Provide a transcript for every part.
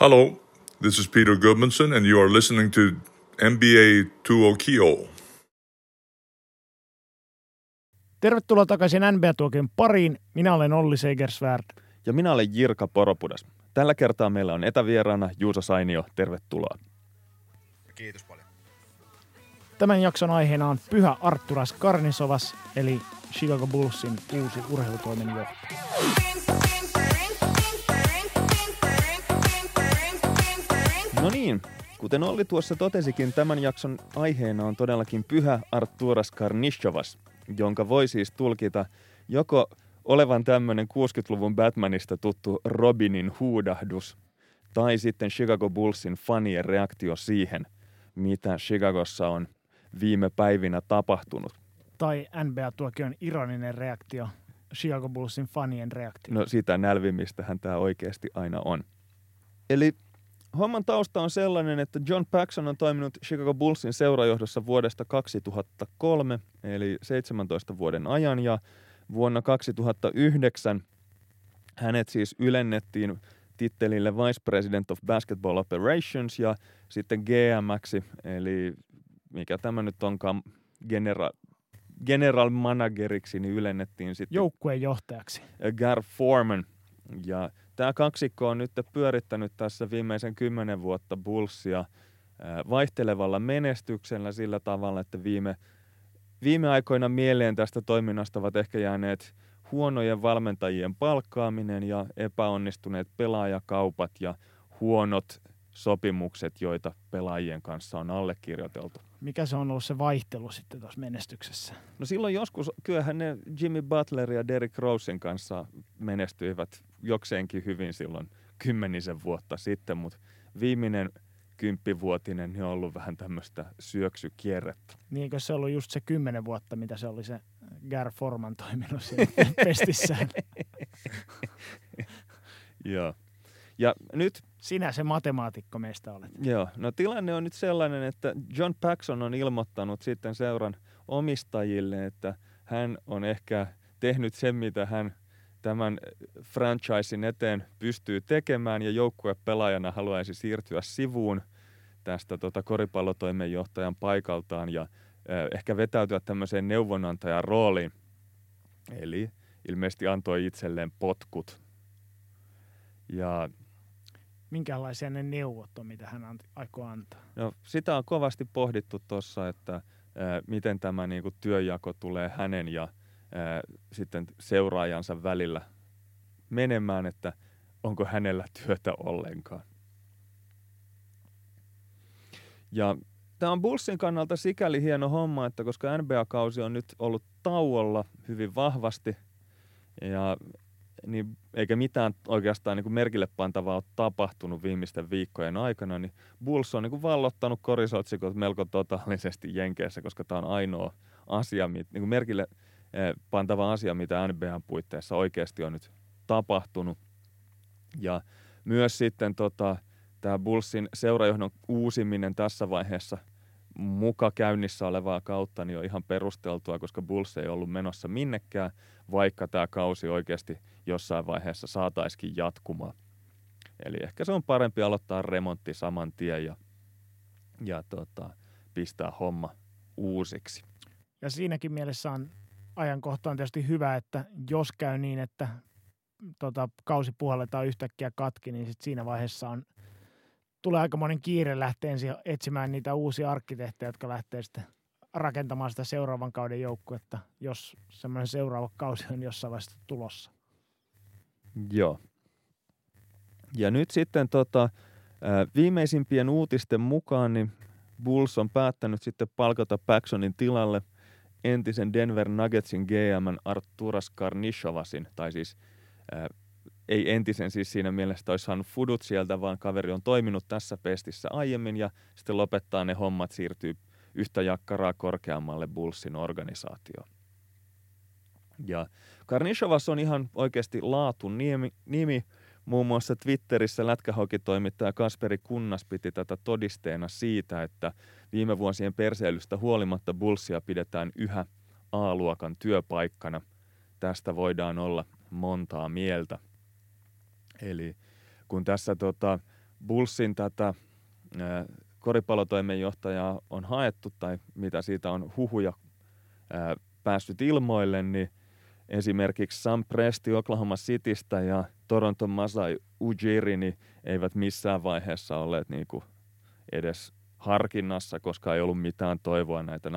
Hello, this is Peter Goodmanson, and you are listening to MBA 2Okio. Tervetuloa takaisin NBA-tuokion pariin. Minä olen Olli Segersvärd. Ja minä olen Jirka Poropudas. Tällä kertaa meillä on etävieraana Juuso Sainio. Tervetuloa. Kiitos paljon. Tämän jakson aiheena on Pyhä Artturas Karnisovas, eli Chicago Bullsin uusi urheilutoimenjohtaja. No niin, kuten Olli tuossa totesikin, tämän jakson aiheena on todellakin Pyhä Artturas Karnisovas, jonka voi siis tulkita joko olevan tämmöinen 60-luvun Batmanista tuttu Robinin huudahdus, tai sitten Chicago Bullsin fanien reaktio siihen, mitä Chicagossa on viime päivinä tapahtunut. Tai NBA-tuokion ironinen reaktio, Chicago Bullsin fanien reaktio. No sitä nälvimistähän tämä oikeasti aina on. Eli homman tausta on sellainen, että John Paxson on toiminut Chicago Bullsin seurajohdossa vuodesta 2003, eli 17 vuoden ajan, ja vuonna 2009 hänet siis ylennettiin tittelille Vice President of Basketball Operations ja sitten GM-ksi, eli mikä tämä nyt onkaan, general manageriksi, niin ylennettiin sitten joukkuejohtajaksi Gar Forman. Ja tämä kaksikko on nyt pyörittänyt tässä viimeisen 10 vuotta Bullsia vaihtelevalla menestyksellä sillä tavalla, että viime aikoina mieleen tästä toiminnasta ovat ehkä jääneet huonojen valmentajien palkkaaminen ja epäonnistuneet pelaajakaupat ja huonot sopimukset, joita pelaajien kanssa on allekirjoiteltu. Mikä se on ollut se vaihtelu sitten tuossa menestyksessä? No silloin joskus kyllähän ne Jimmy Butler ja Derrick Rosen kanssa menestyivät jokseenkin hyvin silloin 10 vuotta sitten, mutta viimeinen 10-vuotinen niin on ollut vähän tämmöistä syöksykierrettä. Niin, kun se on ollut just se 10 vuotta, mitä se oli se Gar Forman toiminut siellä pestissään. Joo. Ja nyt sinä se matemaatikko meistä olet. Joo, no tilanne on nyt sellainen, että John Paxson on ilmoittanut sitten seuran omistajille, että hän on ehkä tehnyt sen, mitä hän tämän franchisein eteen pystyy tekemään, ja joukkuepelaajana haluaisi siirtyä sivuun tästä koripallotoimenjohtajan paikaltaan ja ehkä vetäytyä tämmöiseen neuvonantajan rooliin. Eli ilmeisesti antoi itselleen potkut. Ja minkälaisia ne neuvot on, mitä hän aikoo antaa? No, sitä on kovasti pohdittu tuossa, että miten tämä työnjako tulee hänen ja sitten seuraajansa välillä menemään, että onko hänellä työtä ollenkaan. Ja tämä on Bullsin kannalta sikäli hieno homma, että koska NBA-kausi on nyt ollut tauolla hyvin vahvasti, ja niin eikä mitään oikeastaan merkille pantavaa ole tapahtunut viimeisten viikkojen aikana, niin Bulls on vallottanut korisotsikot melko totaalisesti Jenkeissä, koska tämä on ainoa asia, merkille pantava asia, mitä NBA:n puitteissa oikeasti on nyt tapahtunut. Ja myös sitten tämä Bullsin seurajohdon uusiminen tässä vaiheessa muka käynnissä olevaa kautta niin on ihan perusteltua, koska Bulls ei ollut menossa minnekään, vaikka tämä kausi oikeasti jossain vaiheessa saataisikin jatkumaan. Eli ehkä se on parempi aloittaa remontti saman tien ja pistää homma uusiksi. Ja siinäkin mielessä on ajankohta on tietysti hyvä, että jos käy niin, että kausi puhalletaan yhtäkkiä katki, niin sit siinä vaiheessa tulee aikamoinen kiire lähteä ensin etsimään niitä uusia arkkitehtejä, jotka lähtee sitten rakentamaan sitä seuraavan kauden joukkuetta, jos semmoinen seuraava kausi on jossain vaiheessa tulossa. Joo. Ja nyt sitten viimeisimpien uutisten mukaan niin Bulls on päättänyt sitten palkata Paxsonin tilalle entisen Denver Nuggetsin GM:n Artturas Karnisovasin, tai siis ei entisen siis siinä mielessä, että olisi saanut fudut sieltä, vaan kaveri on toiminut tässä pestissä aiemmin ja sitten lopettaa ne hommat, siirtyy yhtä jakkaraa korkeammalle Bullsin organisaatioon. Ja Karnisovas on ihan oikeasti laatun nimi. Muun muassa Twitterissä lätkähokitoimittaja Kasperi Kunnas piti tätä todisteena siitä, että viime vuosien perseilystä huolimatta Bullsia pidetään yhä A-luokan työpaikkana. Tästä voidaan olla montaa mieltä. Eli kun tässä Bullsin tätä koripallotoimenjohtajaa on haettu tai mitä siitä on huhuja päässyt ilmoille, niin esimerkiksi Sam Presti Oklahoma Citystä ja Toronton Masai Ujiri niin eivät missään vaiheessa olleet niin kuin edes harkinnassa, koska ei ollut mitään toivoa näitä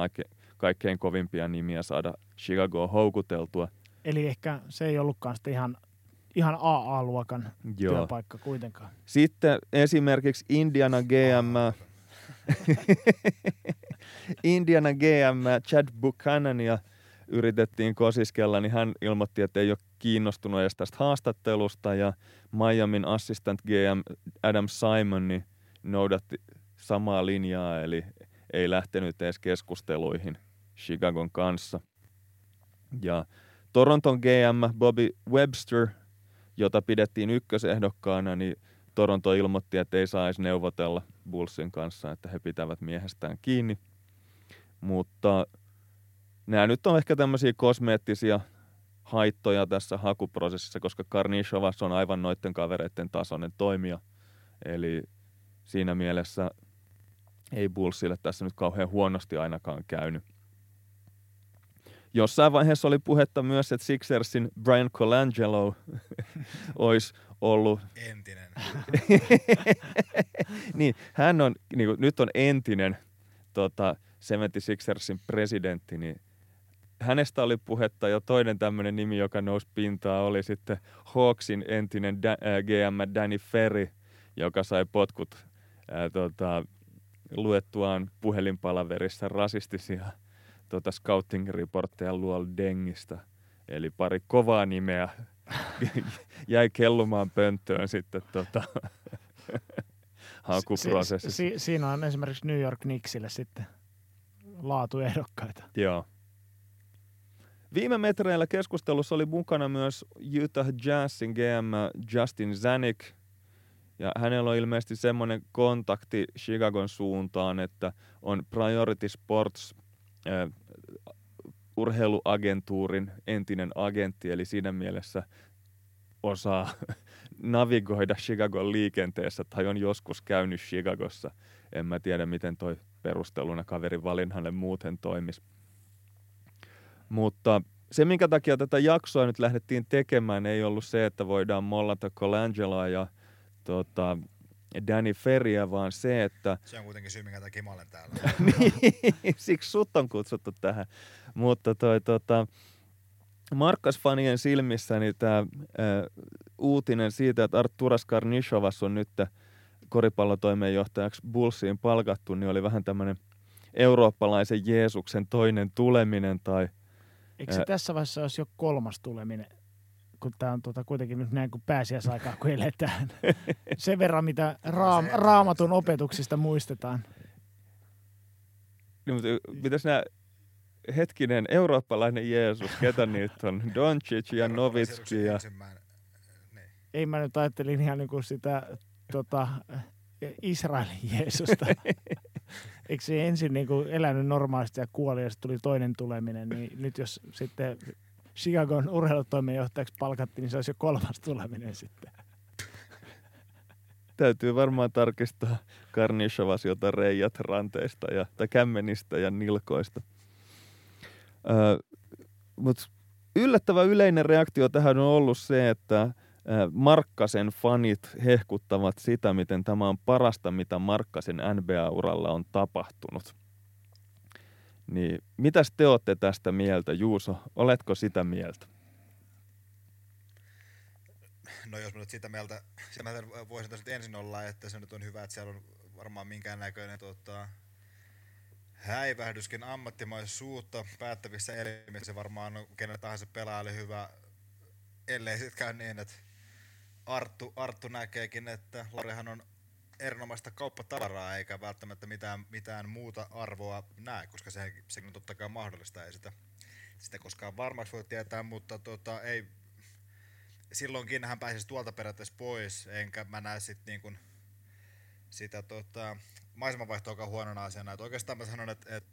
kaikkein kovimpia nimiä saada Chicagoa houkuteltua. Eli ehkä se ei ollutkaan sitten ihan AA-luokan työpaikka kuitenkaan. Sitten esimerkiksi Indiana GM Chad Buchanania yritettiin kosiskella, niin hän ilmoitti, että ei ole kiinnostunut edes tästä haastattelusta, ja Miamin assistant GM Adam Simon niin noudatti samaa linjaa, eli ei lähtenyt edes keskusteluihin Chicagon kanssa. Ja Toronton GM Bobby Webster, jota pidettiin ykkösehdokkaana, niin Toronto ilmoitti, että ei saa edes neuvotella Bullsin kanssa, että he pitävät miehestään kiinni. Mutta nämä nyt on ehkä tämmöisiä kosmeettisia haittoja tässä hakuprosessissa, koska Karnišovas on aivan noiden kavereiden tasoinen toimija. Eli siinä mielessä ei Bullsille tässä nyt kauhean huonosti ainakaan käynyt. Jossain vaiheessa oli puhetta myös, että Sixersin Brian Colangelo olisi ollut... Entinen. Niin, hän on, niin kuin, nyt on entinen 76ersin presidentti, niin hänestä oli puhetta ja toinen tämmöinen nimi, joka nousi pintaan, oli sitten Hawksin entinen GM Danny Ferry, joka sai potkut luettuaan puhelinpalaverissa rasistisia scouting-reportteja Luol Dengistä. Eli pari kovaa nimeä jäi kellumaan pönttöön sitten hakuprosessissa. Siinä on esimerkiksi New York Knicksille sitten laatuehdokkaita. Joo. Viime metreillä keskustelussa oli mukana myös Utah Jazzin GM Justin Zanuck. Ja hänellä on ilmeisesti semmoinen kontakti Chicagon suuntaan, että on Priority Sports urheiluagentuurin entinen agentti, eli siinä mielessä osaa navigoida Chicagon liikenteessä tai on joskus käynyt Chicagossa. En mä tiedä, miten toi perusteluna kaverin valinnalle muuten toimisi. Mutta se, minkä takia tätä jaksoa nyt lähdettiin tekemään, ei ollut se, että voidaan mollata Colangeloa ja Danny Ferryä, vaan se, että... Se on kuitenkin syy, minkä takia mä olen täällä. Siksi sut on kutsuttu tähän. Mutta Markkas-fanien silmissä niin tämä uutinen siitä, että Arturas Karnišovas on nyt koripallotoimenjohtajaksi Bullsiin palkattu, niin oli vähän tämmöinen eurooppalaisen Jeesuksen toinen tuleminen. Tai, eikö se tässä vaiheessa olisi jo kolmas tuleminen? Kun tämä on kuitenkin nyt näin kuin pääsiäisaikaa, kun eletään. Sen verran, mitä Raamatun opetuksista muistetaan. No, mutta mitäs nämä, hetkinen, eurooppalainen Jeesus, ketä niitä on? Doncic ja Novitski ja... Ei, mä nyt ajattelin ihan niin kuin sitä Israelin Jeesusta. Eikö se ensin niin kuin elänyt normaalisti ja kuoli, ja tuli toinen tuleminen, niin nyt jos sitten... Chicagon urheilutoimenjohtajaksi palkattiin, niin se olisi jo kolmas tuleminen sitten. Täytyy varmaan tarkistaa Karnišovasilta reijät ranteista tai kämmenistä ja nilkoista. Mut yllättävä yleinen reaktio tähän on ollut se, että Markkasen fanit hehkuttavat sitä, miten tämä on parasta, mitä Markkasen NBA-uralla on tapahtunut. Niin, mitäs te olette tästä mieltä, Juuso? Oletko sitä mieltä? No jos mä nyt sitä mieltä voisin tässä nyt ensin olla, että se nyt on hyvä, että siellä on varmaan minkäännäköinen häivähdyskin ammattimaisuutta päättävissä elimissä. Se varmaan on kenellä tahansa pelaajalle hyvä, ellei sit käy niin, että Arttu näkeekin, että Laurihan on erinomaista kauppatavaraa eikä välttämättä mitään muuta arvoa näe, koska se on totta kai mahdollista, ei sitä koskaan varmaksi voi tietää, mutta ei, silloinkin hän pääsisi tuolta periaatteessa pois, enkä mä näe sit niin kun sitä maisemanvaihtoakaan huonona asiana. Et oikeastaan mä sanon, että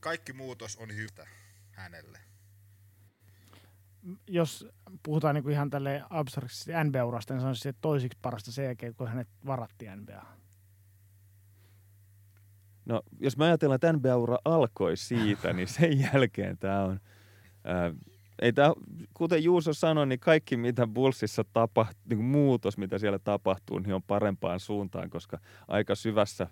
kaikki muutos on hyvä hänelle. jos puhutaan niin kuin ihan tälleen abstraktisesti NBA-urasta, niin sanoisin, että toisiksi parasta sen jälkeen, kun hänet varattiin NBAhan. No, jos me ajatellaan, että NBA-ura alkoi siitä, niin sen jälkeen tämä on... Ei tää, kuten Juuso sanoi, niin kaikki mitä Bullsissa tapahtuu, niin muutos mitä siellä tapahtuu, niin on parempaan suuntaan, koska aika syvässä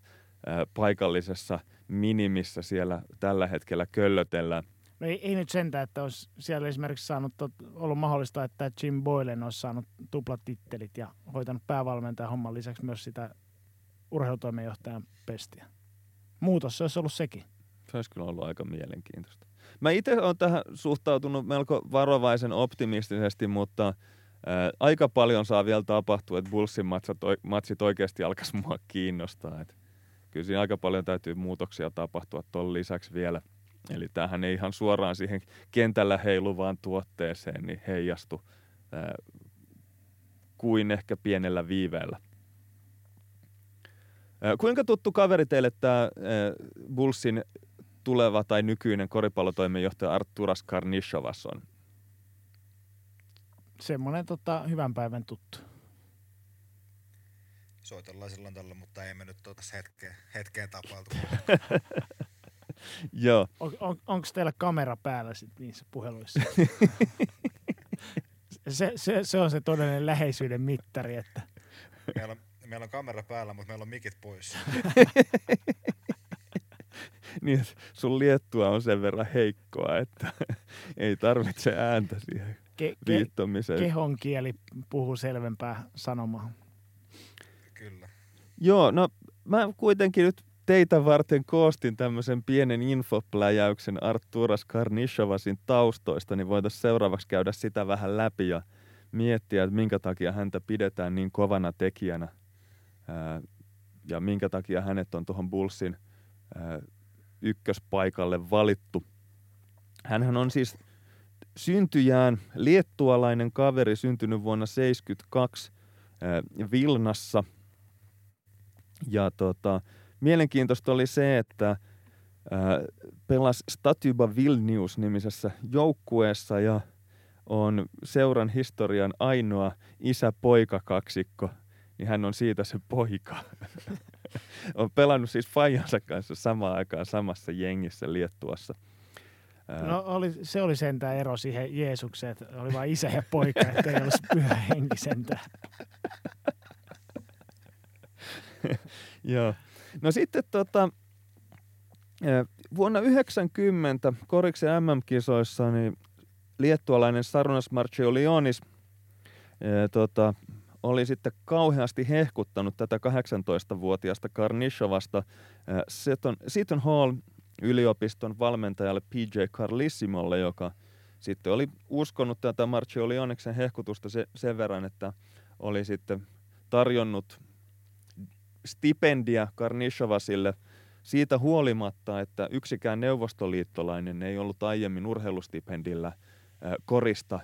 paikallisessa minimissä siellä tällä hetkellä köllötellään. No ei nyt sentään, että olisi siellä esimerkiksi ollut mahdollista, että Jim Boylen olisi saanut tuplatittelit ja hoitanut päävalmentajan homman lisäksi myös sitä urheilutoimenjohtajan pestiä. Muutos se olisi ollut sekin. Se olisi kyllä ollut aika mielenkiintoista. Mä itse olen tähän suhtautunut melko varovaisen optimistisesti, mutta aika paljon saa vielä tapahtua, että Bullsin matsit oikeasti alkaisi mua kiinnostaa. Et kyllä siinä aika paljon täytyy muutoksia tapahtua ton lisäksi vielä. Eli tämähän ei ihan suoraan siihen kentällä heiluvaan tuotteeseen niin heijastu kuin ehkä pienellä viiveellä. Kuinka tuttu kaveri teille tämä Bullsin tuleva tai nykyinen koripallotoimenjohtaja Arturas Karnišovas on? Semmoinen hyvän päivän tuttu. Soitellaan silloin tällä, mutta ei me nyt hetkeen tapailtu. Joo. Onko teillä kamera päällä sit niissä puheluissa? Se on se todellinen läheisyyden mittari. Että... Meillä on kamera päällä, mutta meillä on mikit pois. Niin, sun liettua on sen verran heikkoa, että ei tarvitse ääntä siihen viittomiseen. Kehon kieli puhuu selvempää sanomaa. Kyllä. Joo, no mä kuitenkin nyt teitä varten koostin tämmöisen pienen infopläjäyksen Arturas Karnišovasin taustoista, niin voitaisiin seuraavaksi käydä sitä vähän läpi ja miettiä, että minkä takia häntä pidetään niin kovana tekijänä ja minkä takia hänet on tuohon Bullsin ykköspaikalle valittu. Hänhän on siis syntyjään liettualainen kaveri, syntynyt vuonna 1972 Vilnassa. Ja mielenkiintoista oli se, että pelasi Statyba Vilnius-nimisessä joukkueessa ja on seuran historian ainoa isä-poika-kaksikko. Niin hän on siitä se poika. On pelannut siis faijansa kanssa samaan aikaan samassa jengissä Liettuassa. No se oli sentään ero siihen Jeesukseen, että oli vain isä ja poika, ettei olisi pyhä henki sentään. Joo. No sitten vuonna 1990 Koriksen MM-kisoissa niin liettualainen Šarūnas Marčiulionis oli sitten kauheasti hehkuttanut tätä 18-vuotiaasta Karnišovasta Seton Hall-yliopiston valmentajalle PJ Carlissimolle, joka sitten oli uskonut tätä Marčiulioniksen hehkutusta sen verran, että oli sitten tarjonnut stipendia Karnišovasille siitä huolimatta, että yksikään neuvostoliittolainen ei ollut aiemmin urheilustipendillä korista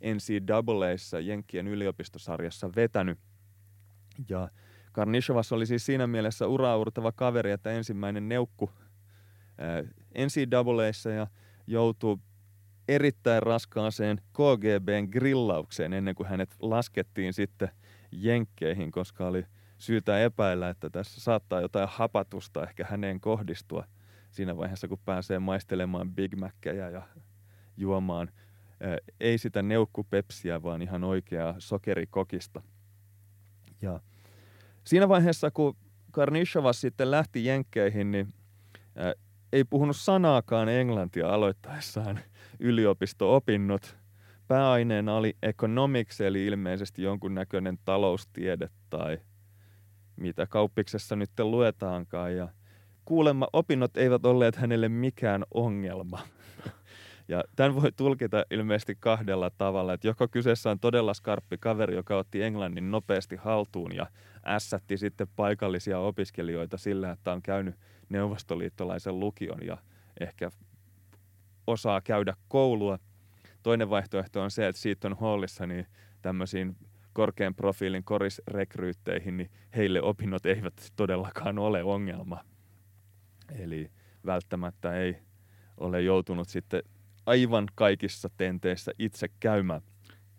NCAA:ssa Jenkkien yliopistosarjassa vetänyt. Ja Karnišovas oli siis siinä mielessä uraurtava kaveri, että ensimmäinen neukku NCAA:ssa ja joutui erittäin raskaaseen KGB:n grillaukseen ennen kuin hänet laskettiin sitten Jenkkeihin, koska oli syytä epäillä, että tässä saattaa jotain hapatusta ehkä häneen kohdistua siinä vaiheessa, kun pääsee maistelemaan Big Mackeja ja juomaan ei sitä neukkupepsiä, vaan ihan oikeaa sokerikokista. Ja siinä vaiheessa, kun Karnišovas sitten lähti Jenkkeihin, niin ei puhunut sanaakaan englantia aloittaessaan yliopisto-opinnot. Pääaineena oli economics, eli ilmeisesti jonkunnäköinen taloustiede tai mitä kauppiksessa nyt luetaankaan. Ja kuulemma opinnot eivät olleet hänelle mikään ongelma. Ja tämän voi tulkita ilmeisesti kahdella tavalla, että joko kyseessä on todella skarppi kaveri, joka otti englannin nopeasti haltuun ja ässätti sitten paikallisia opiskelijoita sillä, että on käynyt neuvostoliittolaisen lukion ja ehkä osaa käydä koulua. Toinen vaihtoehto on se, että Seton Hallissa niin tämmöisiin korkean profiilin korisrekryytteihin, niin heille opinnot eivät todellakaan ole ongelma. Eli välttämättä ei ole joutunut sitten aivan kaikissa tenteissä itse käymään.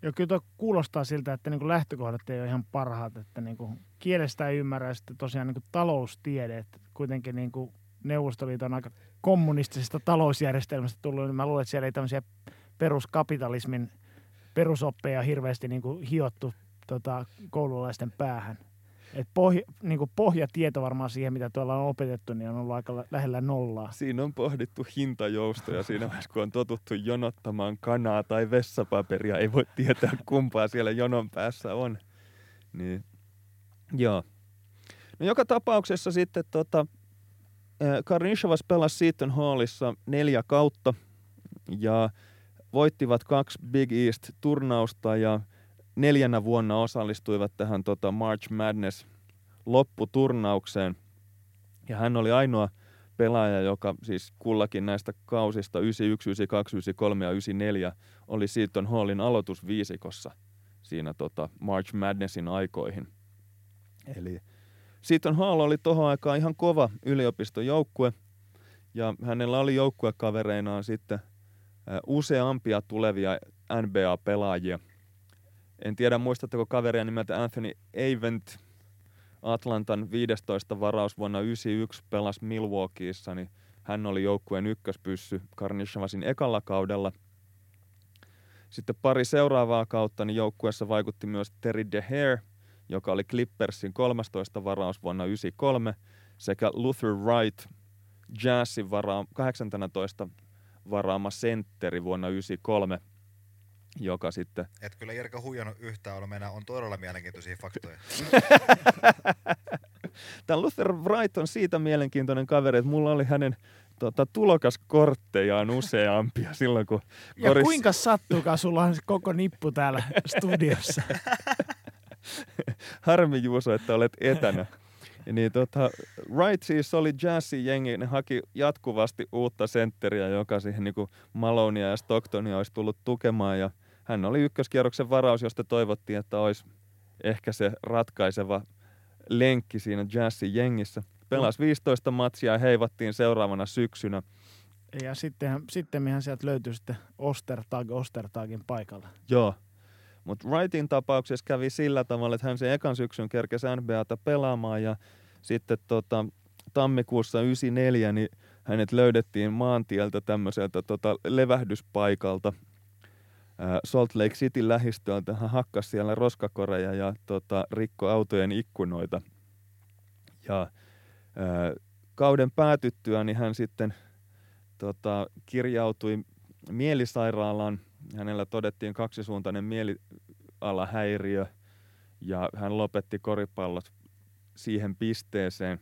Joo, kyllä tuo kuulostaa siltä, että niin kuin lähtökohdat ei ole ihan parhaat, että niin kuin kielestä ei ymmärrä, ja sitten tosiaan niin kuin taloustiede, että kuitenkin niin kuin Neuvostoliiton aika kommunistisesta talousjärjestelmästä tullut, niin mä luulen, että siellä ei tämmöisiä peruskapitalismin perusoppeja hirveästi niin kuin hiottu koululaisten päähän. Et niin kuin pohjatieto varmaan siihen, mitä tuolla on opetettu, niin on ollut aika lähellä nollaa. Siinä on pohdittu hintajoustoja siinä vaiheessa, kun on totuttu jonottamaan kanaa tai vessapaperia. Ei voi tietää, kumpaa siellä jonon päässä on. Niin. Joo. No joka tapauksessa sitten Karnišovas pelasi Seton Hallissa 4 kautta ja voittivat 2 Big East-turnausta ja 4. vuonna osallistuivat tähän March Madness lopputurnaukseen. Ja hän oli ainoa pelaaja, joka siis kullakin näistä kausista 91, 92, 93 ja 94 oli Seton Hallin aloitusviisikossa siinä March Madnessin aikoihin. Eli Seton Hall oli tohon aikaan ihan kova yliopistojoukkue ja hänellä oli joukkuekavereinaan sitten useampia tulevia NBA-pelaajia. En tiedä, muistatteko kaveria nimeltä Anthony Avent, Atlantan 15 varaus vuonna 1991 pelasi Milwaukeeissa, niin hän oli joukkueen ykköspyssy Karnišovasin ekalla kaudella. Sitten pari seuraavaa kautta niin joukkueessa vaikutti myös Terry Dehere, joka oli Clippersin 13 varaus vuonna 1993, sekä Luther Wright, Jazzin 18 varaama sentteri vuonna 1993. Joka sitten... Et kyllä Jerka huijannut yhtään, on todella mielenkiintoisia faktoja. Tämä Luther Wright on siitä mielenkiintoinen kaveri, että mulla oli hänen tulokaskorttejaan useampia silloin, kun... Ja koris... kuinka sattuukaan, sulla on koko nippu täällä studiossa. Harmi Juuso, että olet etänä. Niin, Wright siis oli Jazzin jengi, ne haki jatkuvasti uutta sentteriä, joka siihen niinku Malonea ja Stocktonia olisi tullut tukemaan ja hän oli ykköskierroksen varaus, josta toivottiin, että olisi ehkä se ratkaiseva lenkki siinä Jazzin jengissä. Pelasi 15 matsia ja heivattiin seuraavana syksynä. Ja sittenhän sieltä löytyi sitten Ostertagin paikalla. Joo, mutta Wrightin tapauksessa kävi sillä tavalla, että hän sen ekan syksyn kerkesi NBA:ta pelaamaan ja sitten tammikuussa 1994 niin hänet löydettiin maantieltä tämmöiseltä levähdyspaikalta. Salt Lake Cityn lähistöltä hän hakkasi siellä roskakoreja ja rikkoi autojen ikkunoita. Ja kauden päätyttyä niin hän sitten kirjautui mielisairaalaan. Hänellä todettiin kaksisuuntainen mielialahäiriö ja hän lopetti koripallot siihen pisteeseen.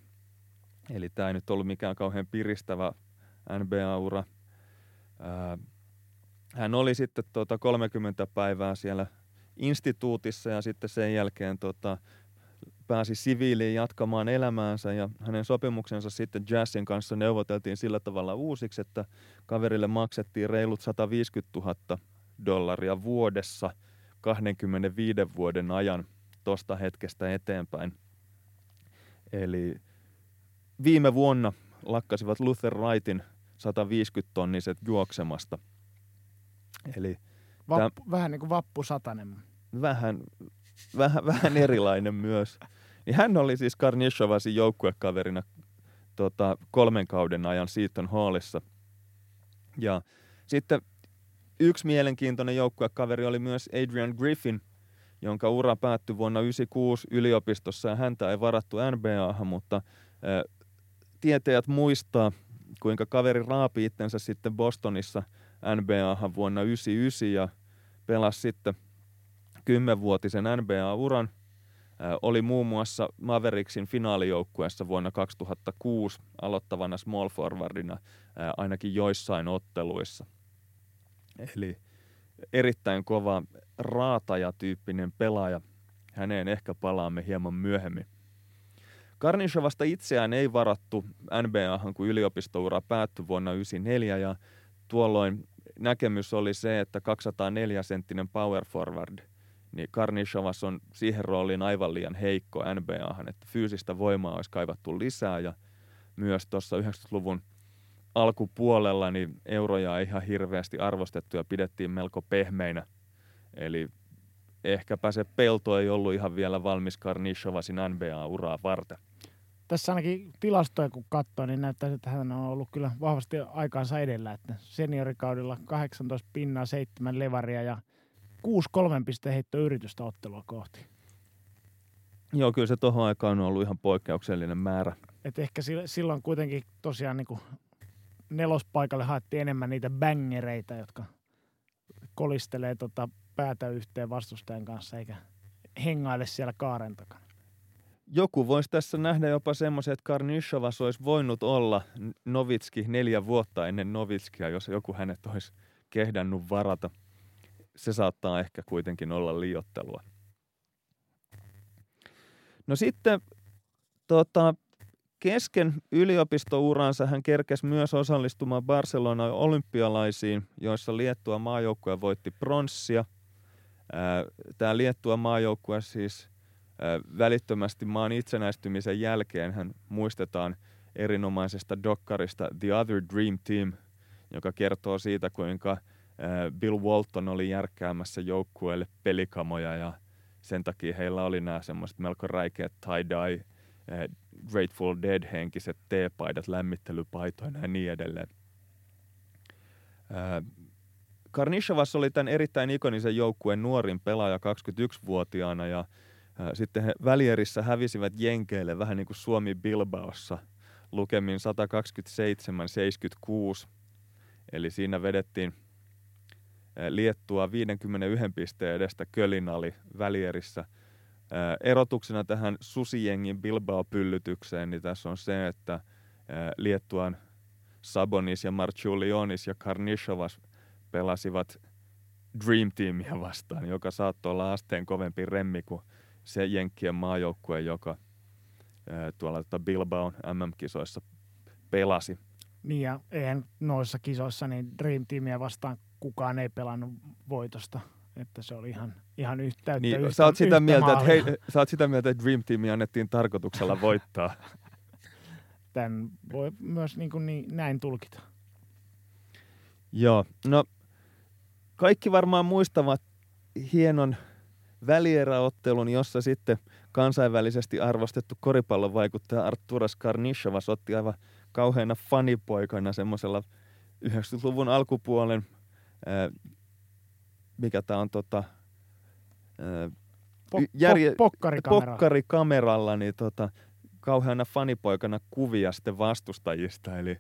Eli tämä ei nyt ollut mikään kauhean piristävä NBA-ura. Hän oli sitten 30 päivää siellä instituutissa ja sitten sen jälkeen pääsi siviiliin jatkamaan elämäänsä ja hänen sopimuksensa sitten Jazzin kanssa neuvoteltiin sillä tavalla uusiksi, että kaverille maksettiin reilut $150,000 vuodessa 25 vuoden ajan tosta hetkestä eteenpäin. Eli viime vuonna lakkasivat Luther Wrightin 150-tonniset juoksemasta. Eli vähän niin kuin vappusatanen. Vähän erilainen myös. Niin hän oli siis Karnišovasin joukkuekaverina 3 kauden ajan Seton Hallissa. Ja sitten yksi mielenkiintoinen joukkuekaveri oli myös Adrian Griffin, jonka ura päättyi vuonna 1996 yliopistossa ja häntä ei varattu NBA:han, mutta tietäjät muistaa, kuinka kaveri raapi itsensä sitten Bostonissa NBA:han vuonna 1999 ja pelasi sitten 10-vuotisen NBA-uran. Oli muun muassa Mavericksin finaalijoukkueessa vuonna 2006 aloittavana small forwardina ainakin joissain otteluissa. Eli erittäin kova raatajatyyppinen pelaaja. Häneen ehkä palaamme hieman myöhemmin. Karnišovasta itseään ei varattu NBA:han, kun yliopistoura päättyi vuonna 1994 ja tuolloin näkemys oli se, että 204-senttinen power forward niin Karnišovas on siihen rooliin aivan liian heikko NBA:han, että fyysistä voimaa olisi kaivattu lisää ja myös tuossa 90-luvun alkupuolella niin euroja ei ihan hirveästi arvostettu ja pidettiin melko pehmeinä. Eli ehkäpä se pelto ei ollut ihan vielä valmis Karnishovasin NBA-uraa varten. Tässä ainakin tilastoja kun katsoo, niin näyttää, että hän on ollut kyllä vahvasti aikaansa edellä. Että seniorikaudella 18 pinnaa, 7 levaria ja 6 kolmen pisteen heittoyritystä ottelua kohti. Joo, kyllä se tohon aikaan on ollut ihan poikkeuksellinen määrä. Et ehkä silloin kuitenkin tosiaan niin kuin nelospaikalle haettiin enemmän niitä bängereitä, jotka kolistelee päätä yhteen vastustajan kanssa eikä hengaile siellä kaaren takana. Joku voisi tässä nähdä jopa semmoisen, että Karnishovas olisi voinut olla Novitski 4 vuotta ennen Novitskia, jos joku hänet olisi kehdannut varata. Se saattaa ehkä kuitenkin olla liioittelua. No sitten kesken yliopistouransa hän kerkesi myös osallistumaan Barcelonan olympialaisiin, joissa Liettua maajoukkue voitti pronssia. Tämä Liettua maajoukkue siis välittömästi maan itsenäistymisen jälkeen hän muistetaan erinomaisesta dokkarista The Other Dream Team, joka kertoo siitä, kuinka Bill Walton oli järkkäämässä joukkueelle pelikamoja ja sen takia heillä oli nämä semmoiset melko räikeät tie-dye, Grateful Dead-henkiset teepaidat, lämmittelypaitoina ja niin edelleen. Karnishovas oli tämän erittäin ikonisen joukkueen nuorin pelaaja 21-vuotiaana ja sitten he välierissä hävisivät jenkeille vähän niin kuin Suomi Bilbaossa lukemin 127-76. Eli siinä vedettiin Liettua 51 pisteen edestä Kölin ali välierissä. Erotuksena tähän susijengin Bilbao-pyllytykseen, niin tässä on se, että Liettuan Sabonis ja Marčiulionis ja Karnishovas pelasivat Dream Teamia vastaan, joka saattoi olla asteen kovempi remmi kuin se jenkkien maajoukkue, joka tuolla Bilbaon MM-kisoissa pelasi. Niin ja eihän noissa kisoissa niin Dream Teamia vastaan kukaan ei pelannut voitosta. Että se oli ihan yhtä niin, yhtä sä oot sitä mieltä, että Dream Teamia annettiin tarkoituksella voittaa. Tän voi myös niin näin tulkita. Joo, no kaikki varmaan muistavat hienon välieräottelun, jossa sitten kansainvälisesti arvostettu koripallon vaikuttaja Arturas Karnishovas otti aivan kauheana fanipoikana semmoisella 90-luvun alkupuolen mikä tämä on pokkarikamera, niin kauheana fanipoikana kuvia sitten vastustajista. Eli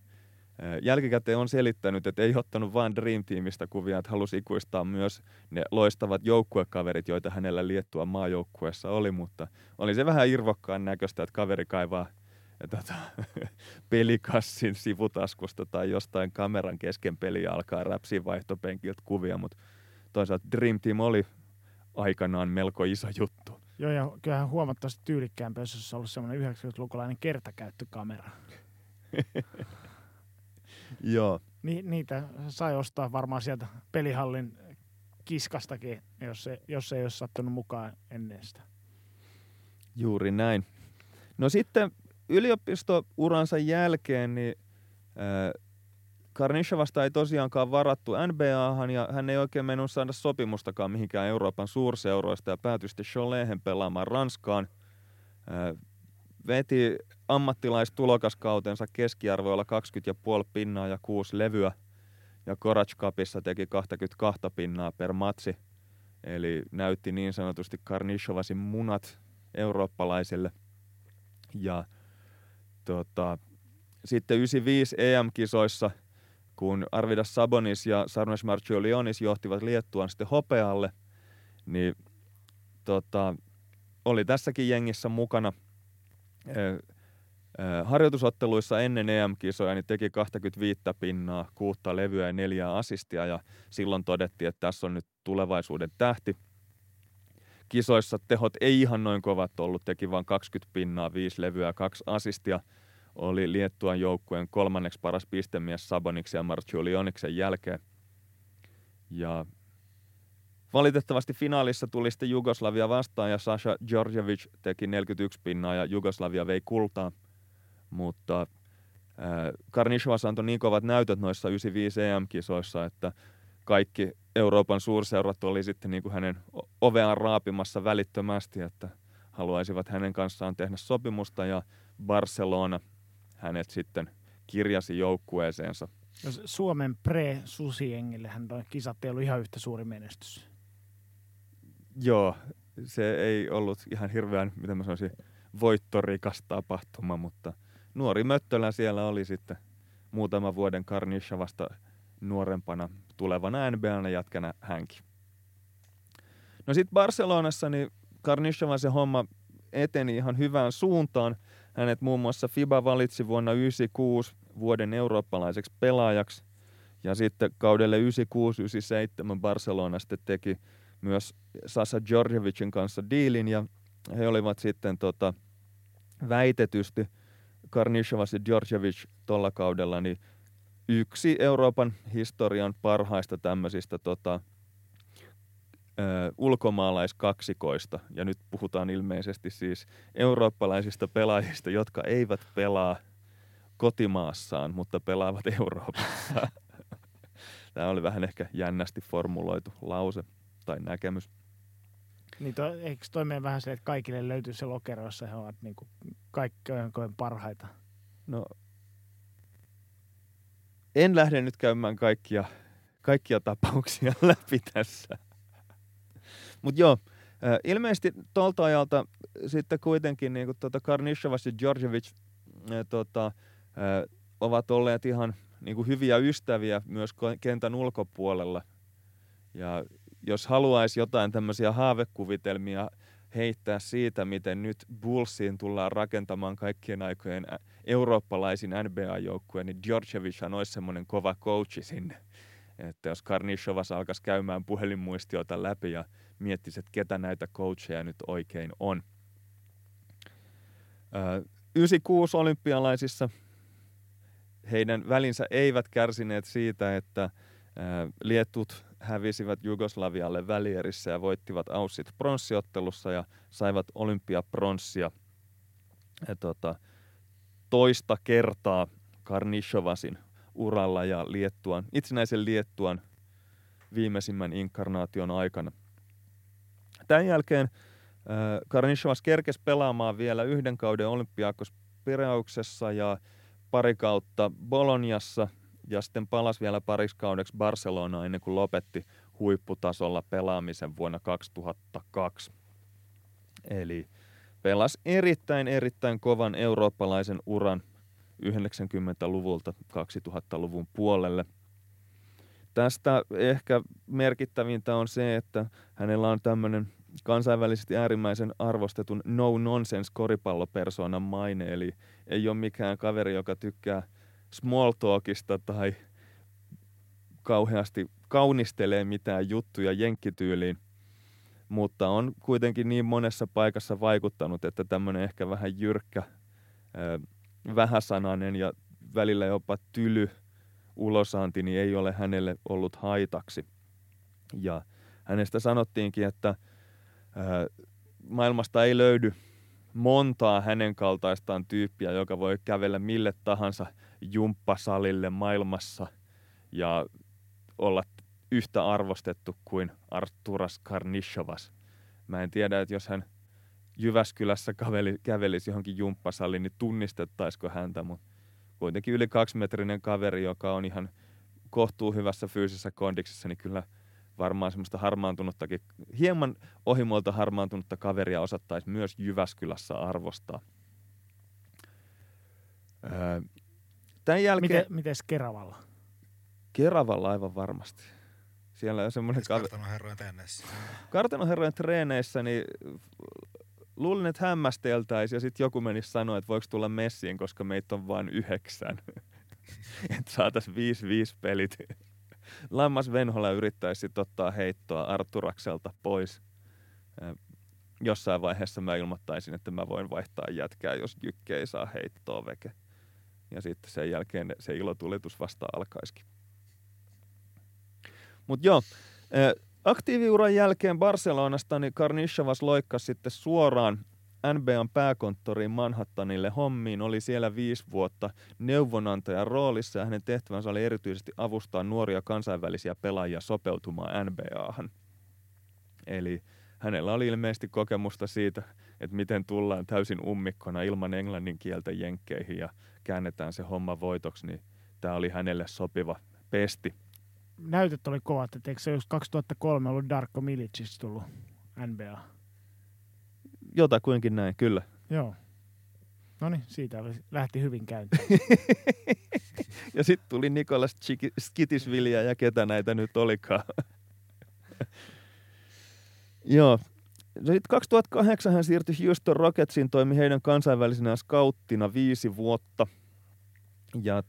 jälkikäteen on selittänyt, että ei ottanut vain Dream Teamista kuvia, että halusi ikuistaa myös ne loistavat joukkuekaverit, joita hänellä Liettua maajoukkueessa oli, mutta oli se vähän irvokkaan näköistä, että kaveri kaivaa pelikassin sivutaskusta tai jostain kameran kesken peliä alkaa räpsiä vaihtopenkiltä kuvia, mutta toisaalta Dream Team oli aikanaan melko iso juttu. Joo, ja kyllähän huomattavasti tyylikkäämpi, jos olisi ollut semmoinen 90-lukulainen kertakäyttökamera. Joo. Niitä sai ostaa varmaan sieltä pelihallin kiskastakin, jos ei olisi sattunut mukaan ennen sitä. Juuri näin. No sitten yliopistouransa jälkeen, niin Karnishovasta ei tosiaankaan varattu NBA:han ja hän ei oikein mennyt saada sopimustakaan mihinkään Euroopan suurseuroista ja päätyi sitten Cholet'hen pelaamaan Ranskaan. Veti ammattilaistulokaskautensa keskiarvoilla 20,5 pinnaa ja 6 levyä ja Korać Cupissa teki 22 pinnaa per matsi. Eli näytti niin sanotusti Karnishovasin munat eurooppalaisille ja sitten 95 EM-kisoissa, kun Arvidas Sabonis ja Sarnes Marčiulionis johtivat Liettuan sitten hopealle, niin oli tässäkin jengissä mukana. Harjoitusotteluissa ennen EM-kisoja niin teki 25 pinnaa, 6 levyä ja 4 assistia, ja silloin todettiin, että tässä on nyt tulevaisuuden tähti. Kisoissa tehot ei ihan noin kovat ollut, teki vain 20 pinnaa, 5 levyä ja 2 assistia. Oli Liettuan joukkueen 3. paras pistemies Saboniksen ja Marčiulioniksen jälkeen. Ja valitettavasti finaalissa tuli sitten Jugoslavia vastaan ja Saša Đorđević teki 41 pinnaa ja Jugoslavia vei kultaa. Mutta Karnišovas antoi niin kovat näytöt noissa 95 EM-kisoissa, että kaikki Euroopan suurseurat oli sitten niin kuin hänen oveaan raapimassa välittömästi, että haluaisivat hänen kanssaan tehdä sopimusta, ja Barcelona hänet sitten kirjasi joukkueeseensa. Suomen pre-susiengillehän toi kisat ei ollut ihan yhtä suuri menestys. Joo, se ei ollut ihan hirveän, mitä mä sanoisin, voittorikas tapahtuma, mutta nuori Möttölä siellä oli sitten muutaman vuoden Karnišovasta nuorempana tulevana NBA-jätkänä hänkin. No sit Barcelonassa niin Karnišovan se homma eteni ihan hyvään suuntaan. Hänet muun muassa FIBA valitsi vuonna 1996 vuoden eurooppalaiseksi pelaajaksi. Ja sitten kaudelle 1996-1997 Barcelona sitten teki myös Sasa Djordjevicin kanssa diilin. Ja he olivat sitten väitetysti Karnišovas ja Djordjevic tuolla kaudella niin yksi Euroopan historian parhaista tämmöisistä ulkomaalaiskaksikoista. Ja nyt puhutaan ilmeisesti siis eurooppalaisista pelaajista, jotka eivät pelaa kotimaassaan, mutta pelaavat Euroopassa. Tämä oli vähän ehkä jännästi formuloitu lause tai näkemys. Niin eikö toi mene vähän silleen, että kaikille löytyy se lokero, jossa he ovat niin kuin kaikki ojankoen parhaita? No, en lähde nyt käymään kaikkia tapauksia läpi tässä. Mutta joo, ilmeisesti tuolta ajalta sitten kuitenkin niin kuin Karnišovas ja Djordjevic ovat olleet ihan niin kuin hyviä ystäviä myös kentän ulkopuolella. Ja jos haluaisi jotain tämmöisiä haavekuvitelmia heittää siitä, miten nyt Bullsiin tullaan rakentamaan kaikkien aikojen eurooppalaisin NBA-joukkueen, niin Djordjevichan olisi semmoinen kova coachi sinne. Että jos Karnišovas alkaisi käymään puhelinmuistioita läpi ja miettisi, että ketä näitä coacheja nyt oikein on. 96 olympialaisissa heidän välinsä eivät kärsineet siitä, että liettut hävisivät Jugoslavialle välierissä ja voittivat Aussit pronssiottelussa ja saivat olympiapronssia toista kertaa Karnišovasin uralla ja itsenäisen Liettuan viimeisimmän inkarnaation aikana. Tämän jälkeen Karnišovas kerkesi pelaamaan vielä yhden kauden Olympiakos Pireuksessa ja pari kautta Boloniassa ja sitten palasi vielä pariksi kaudeksi Barcelonaan ennen kuin lopetti huipputasolla pelaamisen vuonna 2002. Eli pelasi erittäin, erittäin kovan eurooppalaisen uran 90-luvulta 2000-luvun puolelle. Tästä ehkä merkittävintä on se, että hänellä on tämmöinen kansainvälisesti äärimmäisen arvostetun no-nonsense-koripallopersoonan maine, eli ei ole mikään kaveri, joka tykkää small talkista tai kauheasti kaunistelee mitään juttuja jenkkityyliin, mutta on kuitenkin niin monessa paikassa vaikuttanut, että tämmöinen ehkä vähän jyrkkä, vähäsanainen ja välillä jopa tyly ulosanti niin ei ole hänelle ollut haitaksi. Ja hänestä sanottiinkin, että maailmasta ei löydy montaa hänen kaltaistaan tyyppiä, joka voi kävellä mille tahansa jumppasalille maailmassa ja olla yhtä arvostettu kuin Arturas Karnišovas. Mä en tiedä, että jos hän Jyväskylässä kävelisi johonkin jumppasaliin, niin tunnistettaisiko häntä, mutta kuitenkin yli 2-metrinen kaveri, joka on ihan kohtuuhyvässä fyysisessä kondiksessa, niin kyllä varmaan semmoista harmaantunuttakin, hieman ohimoilta harmaantunutta kaveria osattaisi myös Jyväskylässä arvostaa. Tämän jälkeen... Mites Keravalla? Keravalla aivan varmasti. Siellä on semmoinen Kartanon herrojen treeneissä. Kartanon herrojen treeneissä, niin luulin, että hämmästeltäisiin ja sitten joku menisi sanoa, että voiko tulla messiin, koska meitä on vain 9. Että saataisiin 5-5 pelit. Lammas Venhola yrittäisi ottaa heittoa Arturakselta pois. Jossain vaiheessa mä ilmoittaisin, että mä voin vaihtaa jätkää, jos Jykke ei saa heittoa veke. Ja sitten sen jälkeen se ilotulitus vasta alkaisikin. Mutta joo, aktiiviuran jälkeen Barcelonasta niin Karnišovas loikkasi sitten suoraan NBAn pääkonttoriin Manhattanille hommiin, oli siellä 5 vuotta neuvonantajan roolissa ja hänen tehtävänsä oli erityisesti avustaa nuoria kansainvälisiä pelaajia sopeutumaan NBAhan. Eli hänellä oli ilmeisesti kokemusta siitä, että miten tullaan täysin ummikkona ilman englannin kieltä jenkkeihin ja käännetään se homma voitoksi, niin tämä oli hänelle sopiva pesti. Näytöt oli kovat, että eikö se just 2003 ollut Darko Milicista tullut NBA? Jotakuinkin näin, kyllä. Joo. Noniin, siitä lähti hyvin käyntiin. Ja sitten tuli Nikolas Skittisvilja ja ketä näitä nyt olikaan. Joo. Sitten 2008 hän siirtyi Houston Rocketsiin, toimi heidän kansainvälisenä scouttina 5 vuotta. Ja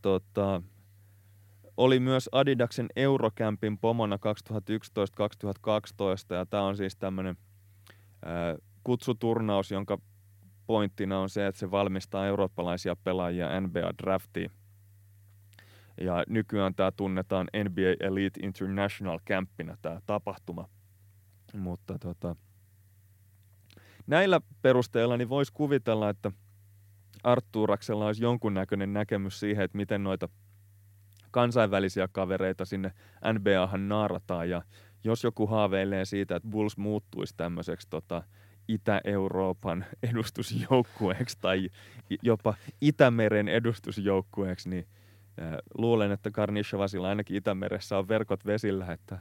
oli myös Adidaksen Eurocampin pomona 2011-2012, ja tämä on siis tämmöinen kutsuturnaus, jonka pointtina on se, että se valmistaa eurooppalaisia pelaajia NBA-draftiin. Ja nykyään tämä tunnetaan NBA Elite International Campina, tämä tapahtuma. Mutta näillä perusteilla niin voisi kuvitella, että Artturaksella olisi jonkunnäköinen näkemys siihen, että miten noita kansainvälisiä kavereita sinne NBAhan naarataan, ja jos joku haaveilee siitä, että Bulls muuttuisi tämmöiseksi Itä-Euroopan edustusjoukkueeksi tai jopa Itämeren edustusjoukkueeksi, niin luulen, että Karnišovasilla ainakin Itämeressä on verkot vesillä, että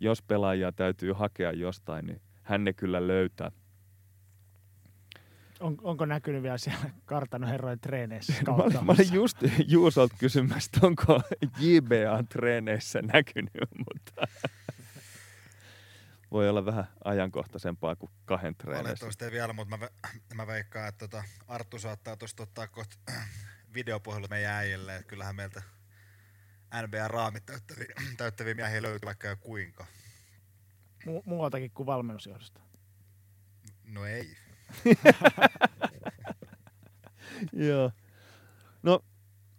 jos pelaajia täytyy hakea jostain, niin hän ne kyllä löytää. Onko näkynyt vielä siellä kartanon herrojen treeneissä? Mä olin just Juusolta kysymässä, onko JBA-treeneissä näkynyt, mutta voi olla vähän ajankohtaisempaa kuin 2 treeneissä. Olettavasti ei vielä, mutta mä veikkaan, että Arttu saattaa tuosta ottaa kohta videopuhelu meidän äijille. Kyllähän meiltä NBA-raamit täyttäviä miehiä löytyy vaikka ja kuinka. Muualtakin kuin valmennusjohdosta? No ei. Joo. No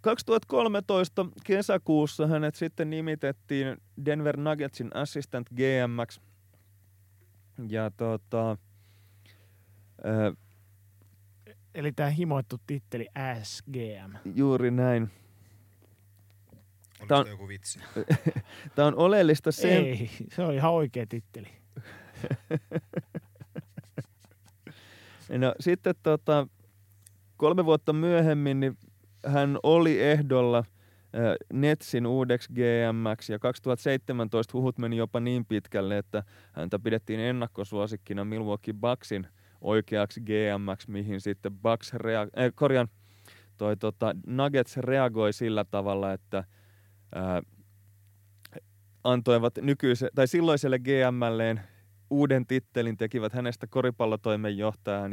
2013 kesäkuussa hänet sitten nimitettiin Denver Nuggetsin assistant GM:ksi. Ja eli tämä himoittu titteli SGM. Juuri näin. Oliko joku vitsi? Tämä on oleellista sen... Ei, se on ihan oikea titteli. No, sitten 3 vuotta myöhemmin niin hän oli ehdolla Netsin uudeksi GM:ksi, ja 2017 huhut meni jopa niin pitkälle, että häntä pidettiin ennakkosuosikkina Milwaukee Bucksin oikeaksi GM:ksi, mihin sitten Nuggets reagoi sillä tavalla, että antoivat silloiselle GM:lleen uuden tittelin, tekivät hänestä koripallotoimenjohtajan,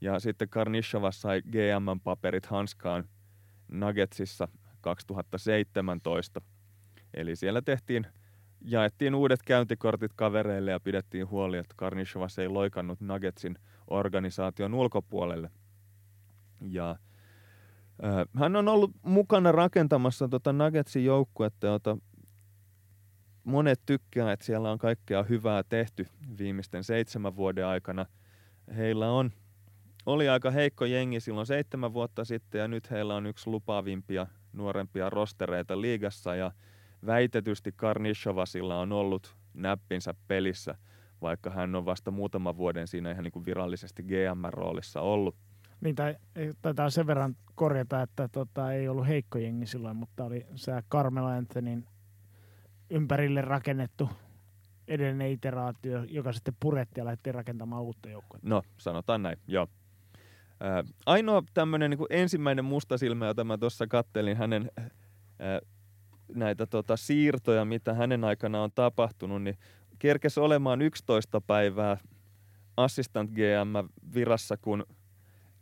ja sitten Karnišovas sai GM-paperit hanskaan Nuggetsissa 2017. Eli siellä jaettiin uudet käyntikortit kavereille ja pidettiin huoli, että Karnišovas ei loikannut Nuggetsin organisaation ulkopuolelle. Ja hän on ollut mukana rakentamassa Nuggetsin joukkuetta, jota monet tykkää, että siellä on kaikkea hyvää tehty viimeisten 7 vuoden aikana. Heillä oli aika heikko jengi silloin 7 vuotta sitten, ja nyt heillä on yksi lupaavimpia nuorempia rostereita liigassa, ja väitetysti Karnišovasilla on ollut näppinsä pelissä, vaikka hän on vasta muutaman vuoden siinä ihan niin kuin virallisesti GM-roolissa ollut. Niin, taitaa sen verran korjata, että ei ollut heikko jengi silloin, mutta oli sää Carmelo Anthonyn ympärille rakennettu edellinen iteraatio, joka sitten puretti ja lähti rakentamaan uutta joukkuetta. No, sanotaan näin, joo. Ainoa tämmöinen niin kuin ensimmäinen mustasilmä, jota mä tuossa kattelin hänen näitä siirtoja, mitä hänen aikana on tapahtunut, niin kerkesi olemaan 11 päivää assistant GM-virassa, kun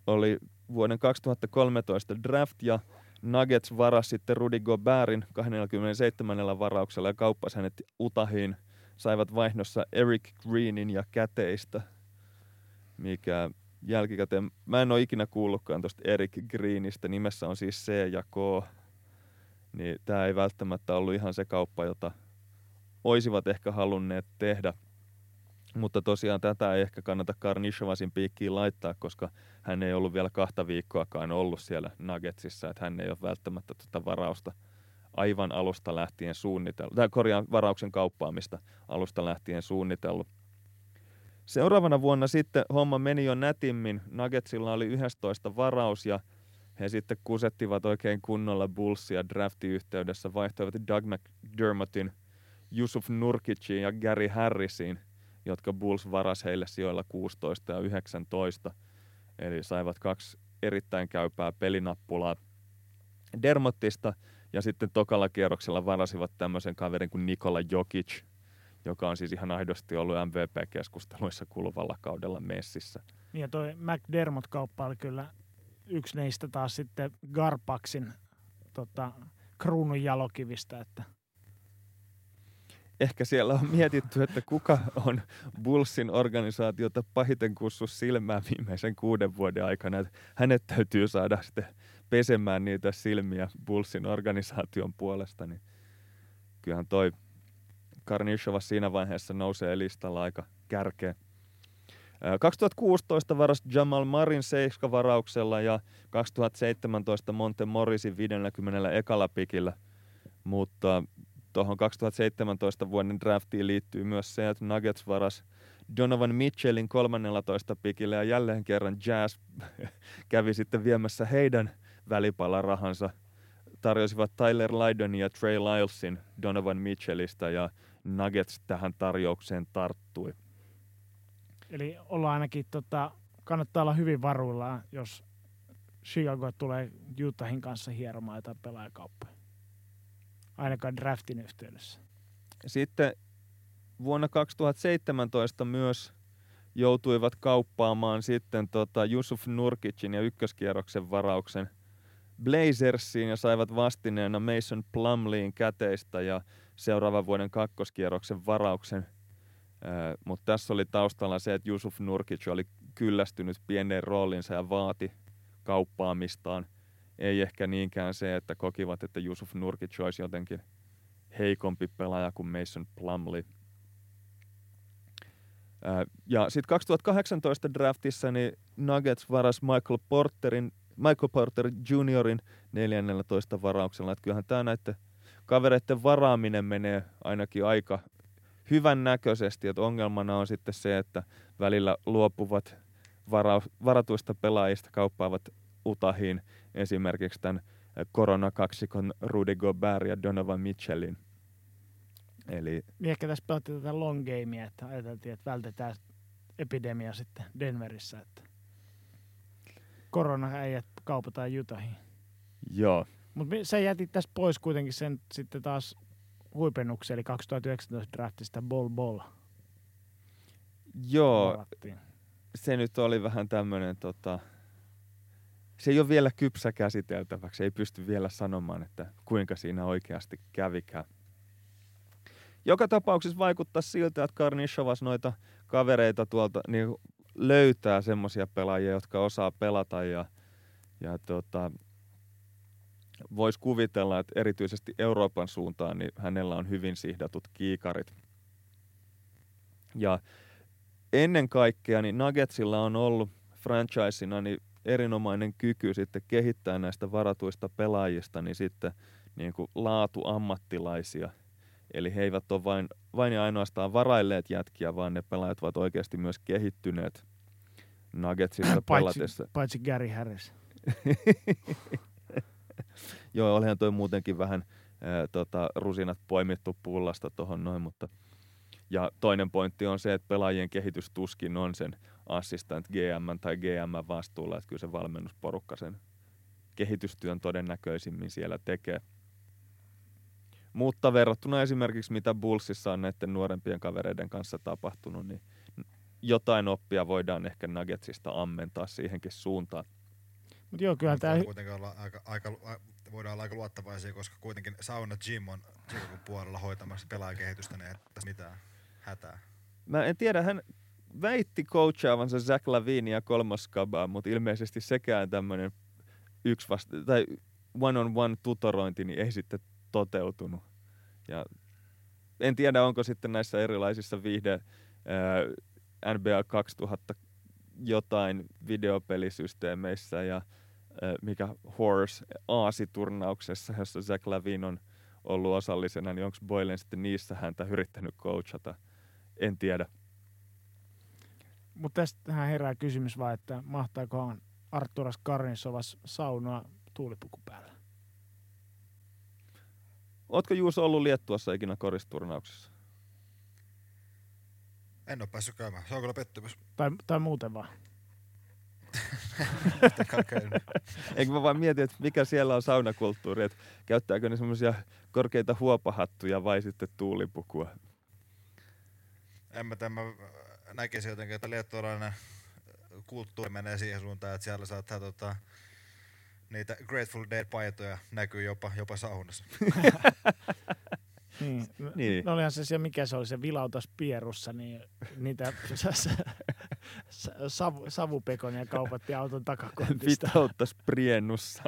oli vuoden 2013 draft, ja Nuggets varasi sitten Rudy Gobertin 27. varauksella ja kauppasi hänet Utahiin. Saivat vaihdossa Eric Greenin ja käteistä, mikä jälkikäteen... Mä en ole ikinä kuullutkaan tuosta Eric Greenistä. Nimessä on siis C ja K. Niin tää ei välttämättä ollut ihan se kauppa, jota oisivat ehkä halunneet tehdä. Mutta tosiaan tätä ei ehkä kannata Karnishovasin piikkiin laittaa, koska hän ei ollut vielä 2 viikkoakaan ollut siellä Nuggetsissa, että hän ei ole välttämättä tätä varausta aivan alusta lähtien suunnitellut. Tai korjaan, varauksen kauppaamista alusta lähtien suunnitellut. Seuraavana vuonna sitten homma meni jo nätimmin. Nuggetsilla oli 11 varaus ja he sitten kusettivat oikein kunnolla Bullsia drafti-yhteydessä, vaihtoivat Doug McDermottin, Jusuf Nurkicin ja Gary Harrisiin, jotka Bulls varasi heille sijoilla 16 ja 19. Eli saivat 2 erittäin käypää pelinappulaa Dermottista ja sitten tokalla kierroksella varasivat tämmöisen kaverin kuin Nikola Jokic, joka on siis ihan aidosti ollut MVP-keskusteluissa kuluvalla kaudella messissä. Ja toi McDermott-kauppa oli kyllä yksi neistä taas sitten Garpaksin kruunun jalokivistä. Että. Ehkä siellä on mietitty, että kuka on Bullsin organisaatiota pahiten kussus silmään viimeisen 6 vuoden aikana. Että hänet täytyy saada sitten pesemään niitä silmiä Bullsin organisaation puolesta. Niin kyllähän toi Karnišovas siinä vaiheessa nousee listalla aika kärkeen. 2016 varasi Jamal Marin 7 varauksella ja 2017 Monte Morrisin 51 pikillä, mutta tuohon 2017 vuoden draftiin liittyy myös se, että Nuggets varasi Donovan Mitchellin 13 pikillä ja jälleen kerran Jazz kävi sitten viemässä heidän välipalarahansa. Tarjosivat Tyler Lydonin ja Trey Lylesin Donovan Mitchellistä ja Nuggets tähän tarjoukseen tarttui. Eli ollaan ainakin, kannattaa olla hyvin varuillaan, jos Chicago tulee Utahin kanssa hieromaan jotain pelaajakauppoja. Ainakaan draftin yhteydessä. Sitten vuonna 2017 myös joutuivat kauppaamaan sitten Jusuf Nurkicin ja ykköskierroksen varauksen Blazersiin ja saivat vastineena Mason Plumleein käteistä ja seuraavan vuoden 2. kierroksen varauksen. Mutta tässä oli taustalla se, että Jusuf Nurkic oli kyllästynyt pienen roolinsa ja vaati kauppaamistaan. Ei ehkä niinkään se, että kokivat, että Jusuf Nurkic olisi jotenkin heikompi pelaaja kuin Mason Plumlee. Ja sitten 2018 draftissa niin Nuggets varasi Michael Porter Juniorin 14 varauksella. Et kyllähän tämä näiden kavereiden varaaminen menee ainakin aika hyvän näköisesti, että ongelmana on sitten se, että välillä luopuvat varatuista pelaajista kauppaavat Utahiin esimerkiksi tämän koronakaksikon Rudy Gobert ja Donovan Mitchellin. Eli ehkä tässä pelattiin tätä long gamea, että ajateltiin, että vältetään epidemia sitten Denverissä, että koronaäijät kaupataan Utahiin. Joo. Mutta se jäti tässä pois kuitenkin sen sitten taas huipennuksen, eli 2019 draftista Bol. Joo, varattiin. Se nyt oli vähän tämmöinen, se ei ole vielä kypsä käsiteltäväksi, ei pysty vielä sanomaan, että kuinka siinä oikeasti kävikään. Joka tapauksessa vaikuttaa siltä, että Karnišovas noita kavereita tuolta niin löytää semmoisia pelaajia, jotka osaa pelata ja voisi kuvitella, että erityisesti Euroopan suuntaan niin hänellä on hyvin sihdatut kiikarit. Ja ennen kaikkea niin Nuggetsilla on ollut franchisena niin erinomainen kyky sitten kehittää näistä varatuista pelaajista niin sitten niin kuin laatuammattilaisia. Eli he eivät ole vain ja ainoastaan varailleet jätkiä, vaan ne pelaajat ovat oikeasti myös kehittyneet Nuggetsissa pelatessa. Paitsi Gary Harris. Joo, olihan toi muutenkin vähän rusinat poimittu pullasta tuohon noin, mutta ja toinen pointti on se, että pelaajien kehitys tuskin on sen assistant GM tai GM vastuulla, että kyllä se valmennusporukka sen kehitystyön todennäköisimmin siellä tekee. Mutta verrattuna esimerkiksi mitä Bullsissa on näiden nuorempien kavereiden kanssa tapahtunut, niin jotain oppia voidaan ehkä Nuggetsista ammentaa siihenkin suuntaan. Mut joo, kyllä tämä kuitenkin olla aika luottavaisia, koska kuitenkin sauna gym on puolella hoitamassa pelaajakehitystä, niin ei tässä mitään hätää. Mä en tiedä, hän väitti coachaavansa Zach Lavinia 3 skabaa, mutta ilmeisesti sekään tämmöinen one-on-one tutorointi niin ei sitten toteutunut. Ja en tiedä, onko sitten näissä erilaisissa NBA 2000 jotain videopelisysteemeissä ja mikä Horse Aasi-turnauksessa, jossa Zach LaVine on ollut osallisena, niin onko Boylen sitten niissä häntä yrittänyt coachata? En tiedä. Mutta tästähän herää kysymys vaan, että mahtaakohan Arturas Karninsovas saunaa tuulipuku päällä? Ootko Juuso ollut Liettuassa ikinä koristurnauksessa? En ole päässyt käymään. Se on kyllä pettymys. Tai muuten vaan. Eikö mä vaan mietin, että mikä siellä on saunakulttuuri, että käyttääkö ne semmoisia korkeita huopahattuja vai sitten tuulipukua? En mä näkisin jotenkin, että liettualainen kulttuuri menee siihen suuntaan, että siellä saattaa niitä Grateful Dead-paitoja näkyy jopa saunassa. Niin. No olihan se siellä, mikä se oli, se vilautas pierussa, niin niitä savupekonia kaupattiin auton takakontista. Vilautas prienussa.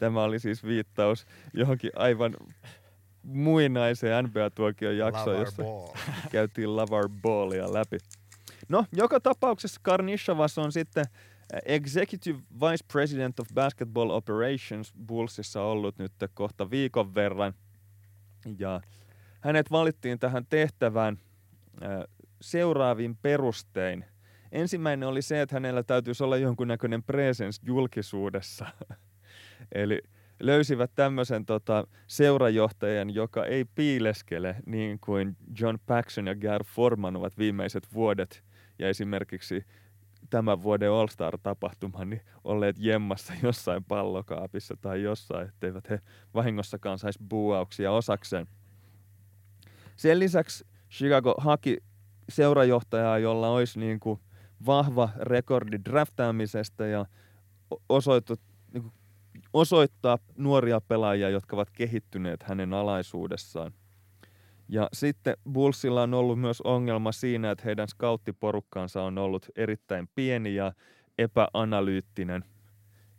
Tämä oli siis viittaus johonkin aivan muinaiseen NBA-tuokion jaksoon, jossa käytiin Lavar Ballia läpi. No, joka tapauksessa Karnišovas on sitten Executive Vice President of Basketball Operations Bullsissa ollut nyt kohta viikon verran. Ja hänet valittiin tähän tehtävään seuraavin perustein. Ensimmäinen oli se, että hänellä täytyisi olla jonkunnäköinen presence julkisuudessa. Eli löysivät tämmöisen seurajohtajan, joka ei piileskele niin kuin John Paxson ja Gar Forman ovat viimeiset vuodet ja esimerkiksi tämän vuoden All-Star-tapahtuman niin olleet jemmassa jossain pallokaapissa tai jossain, etteivät he vahingossakaan saisi buuauksia osakseen. Sen lisäksi Chicago haki seurajohtajaa, jolla olisi niin kuin vahva rekordi draftaamisesta ja osoittaa nuoria pelaajia, jotka ovat kehittyneet hänen alaisuudessaan. Ja sitten Bullsilla on ollut myös ongelma siinä, että heidän skauttiporukkaansa on ollut erittäin pieni ja epäanalyyttinen.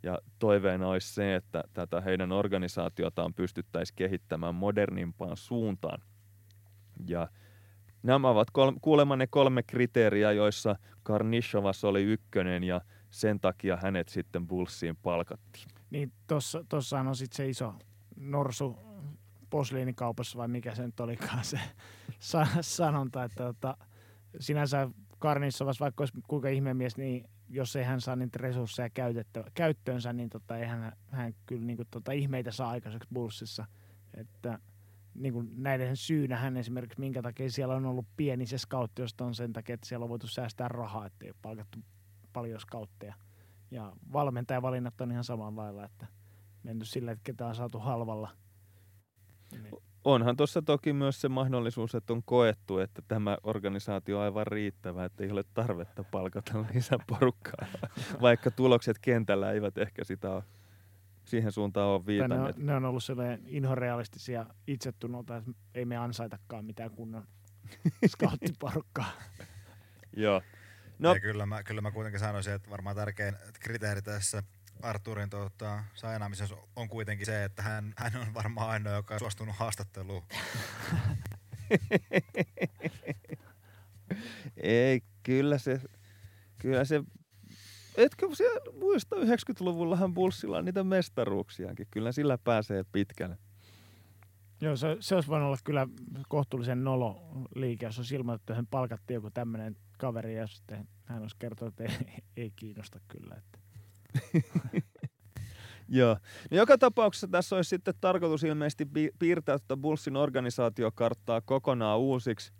Ja toiveena olisi se, että tätä heidän organisaatiotaan pystyttäisiin kehittämään modernimpaan suuntaan. Ja nämä ovat kuulemma ne kolme kriteeriä, joissa Karnišovas oli ykkönen ja sen takia hänet sitten Bullsiin palkattiin. Niin tossahan on sitten se iso norsu posliinikaupassa vai mikä se nyt olikaan se sanonta, että sinänsä Karnišovas, vaikka olisi kuinka ihmemies, niin jos ei hän saa niitä resursseja käyttöönsä, niin ei hän kyllä niin kuin, ihmeitä saa aikaiseksi Bullsissa. Että niin kuin näiden syynä hän esimerkiksi, minkä takia siellä on ollut pieni se scoutti, josta on sen takia, että siellä on voitu säästää rahaa, ettei ole palkattu paljon scoutteja. Ja valmentajavalinnat on ihan samanlailla, että menty sillä, että ketä on saatu halvalla. Niin. Onhan tuossa toki myös se mahdollisuus, että on koettu, että tämä organisaatio on aivan riittävä, että ei ole tarvetta palkata lisää porukkaa, vaikka tulokset kentällä eivät ehkä sitä ole, siihen suuntaan ole viitanneet. Ne on ollut sellainen inhorealistisia itsetunnolta, että ei me ansaitakaan mitään kunnon skauttiporukkaa. Joo. No. Kyllä mä kuitenkin sanoisin, että varmaan tärkein kriteeri tässä Arturin sainaamisessa on kuitenkin se, että hän on varmaan ainoa, joka on suostunut haastatteluun. Ei, kyllä se, etkö muista 90-luvullahan Bullsilla on niitä mestaruuksiakin, kyllä sillä pääsee pitkälle. Joo, se olisi voinut olla kyllä kohtuullisen nololiike, jos olisi ilmoitettu, että hän palkattiin joku tämmöinen kaveri ja sitten hän olisi kertonut, että ei kiinnosta kyllä. Että. Joo. No, joka tapauksessa tässä olisi sitten tarkoitus ilmeisesti piirtää tätä Bullsin organisaatiokarttaa kokonaan uusiksi